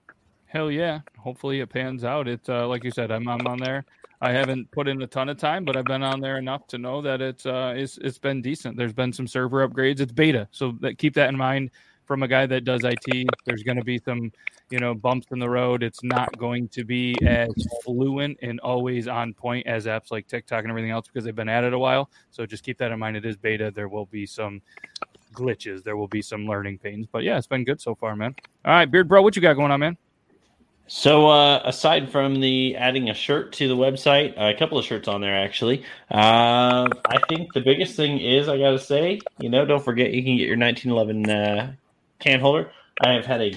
Hell yeah! Hopefully it pans out. It's uh, like you said, I'm, I'm on there. I haven't put in a ton of time, but I've been on there enough to know that it's uh, it's it's been decent. There's been some server upgrades. It's beta, so that, keep that in mind. From a guy that does I T, there's going to be some, you know, bumps in the road. It's not going to be as fluent and always on point as apps like TikTok and everything else because they've been at it a while. So just keep that in mind. It is beta. There will be some glitches. There will be some learning pains. But yeah, it's been good so far, man. All right, Beard Bro, what you got going on, man? So uh, aside from the adding a shirt to the website, uh, a couple of shirts on there, actually, uh, I think the biggest thing is, I got to say, you know, don't forget you can get your nineteen eleven uh, can holder. I have had a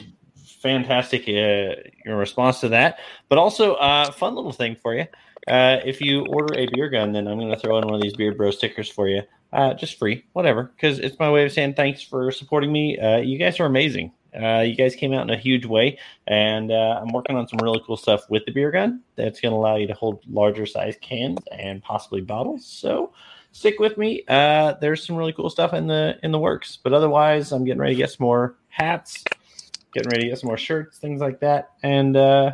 fantastic uh, response to that. But also, uh, fun little thing for you. Uh, if you order a beer gun, then I'm going to throw in one of these Beard Bro stickers for you. Uh, just free, whatever, because it's my way of saying thanks for supporting me. Uh, you guys are amazing. Uh, you guys came out in a huge way, and uh, I'm working on some really cool stuff with the beer gun that's going to allow you to hold larger size cans and possibly bottles. So stick with me. Uh, there's some really cool stuff in the in the works. But otherwise, I'm getting ready to get some more hats, getting ready to get some more shirts, things like that. And uh,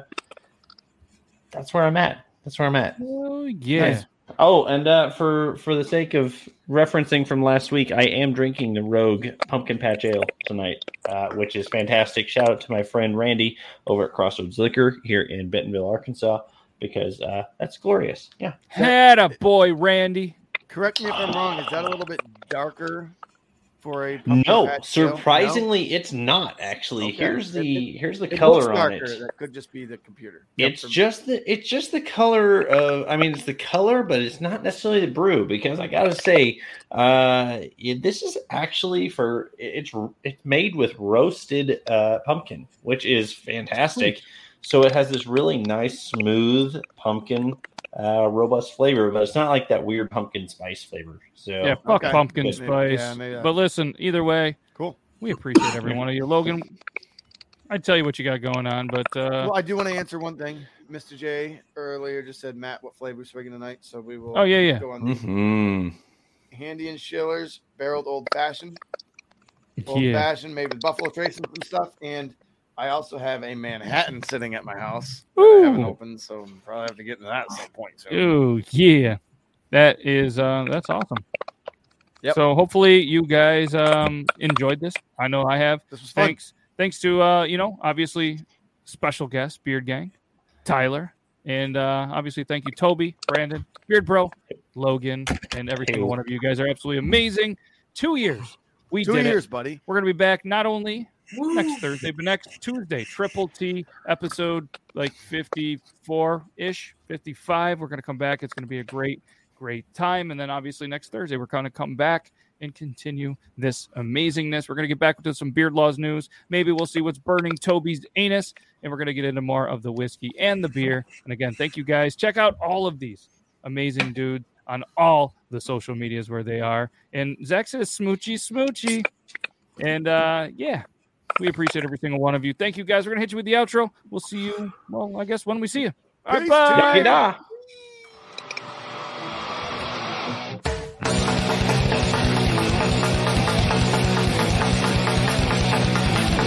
that's where I'm at. That's where I'm at. Oh, yeah. Nice. Oh, and uh, for, for the sake of referencing from last week, I am drinking the Rogue Pumpkin Patch Ale tonight, uh, which is fantastic. Shout out to my friend Randy over at Crossroads Liquor here in Bentonville, Arkansas, because uh, that's glorious. Yeah. Had a boy, Randy. Correct me if I'm wrong. Is that a little bit darker for a pumpkin no, patch ale? No, surprisingly, it's not, actually. Okay. Here's the it, here's the it color on it. That could just be the computer. It's yep, just the it's just the color of. I mean, it's the color, but it's not necessarily the brew because I gotta say, uh, it, this is actually for it's it's made with roasted uh, pumpkin, which is fantastic. So it has this really nice, smooth pumpkin. Uh, robust flavor, but it's not like that weird pumpkin spice flavor. So yeah, fuck okay. pumpkin but, spice. Yeah, maybe, uh, but listen, either way, cool. We appreciate every one of you, Logan. I tell you what you got going on, but uh, well, I do want to answer one thing. Mister J earlier just said, Matt, what flavor is swinging tonight? So we will. Oh yeah, yeah. Go on mm-hmm. Handy and Schiller's barreled old fashioned, old yeah. fashioned, made with Buffalo Trace and some stuff, and. I also have a Manhattan sitting at my house. Ooh. I haven't opened, so I'll probably have to get into that at some point. So. Ooh, yeah. That is, uh, that's awesome. Yep. So hopefully you guys um, enjoyed this. I know I have. This was fun. Thanks, thanks to, uh, you know, obviously special guest, Beard Gang, Tyler. And uh, obviously thank you, Toby, Brandon, Beard Bro, Logan, and every single one of you guys are absolutely amazing. Two years. We Two did years, it. buddy. We're going to be back not only Woo. next Thursday, but next Tuesday. Triple T episode like fifty-four-ish, fifty-five. We're going to come back. It's going to be a great, great time. And then obviously next Thursday, we're going to come back and continue this amazingness. We're going to get back to some Beard Laws news. Maybe we'll see what's burning Toby's anus, and we're going to get into more of the whiskey and the beer. And again, thank you guys. Check out all of these amazing dudes on all the social medias where they are. And Zach says smoochy, smoochy. And uh, yeah, we appreciate every single one of you. Thank you guys. We're going to hit you with the outro. We'll see you, well, I guess when we see you. All right, bye.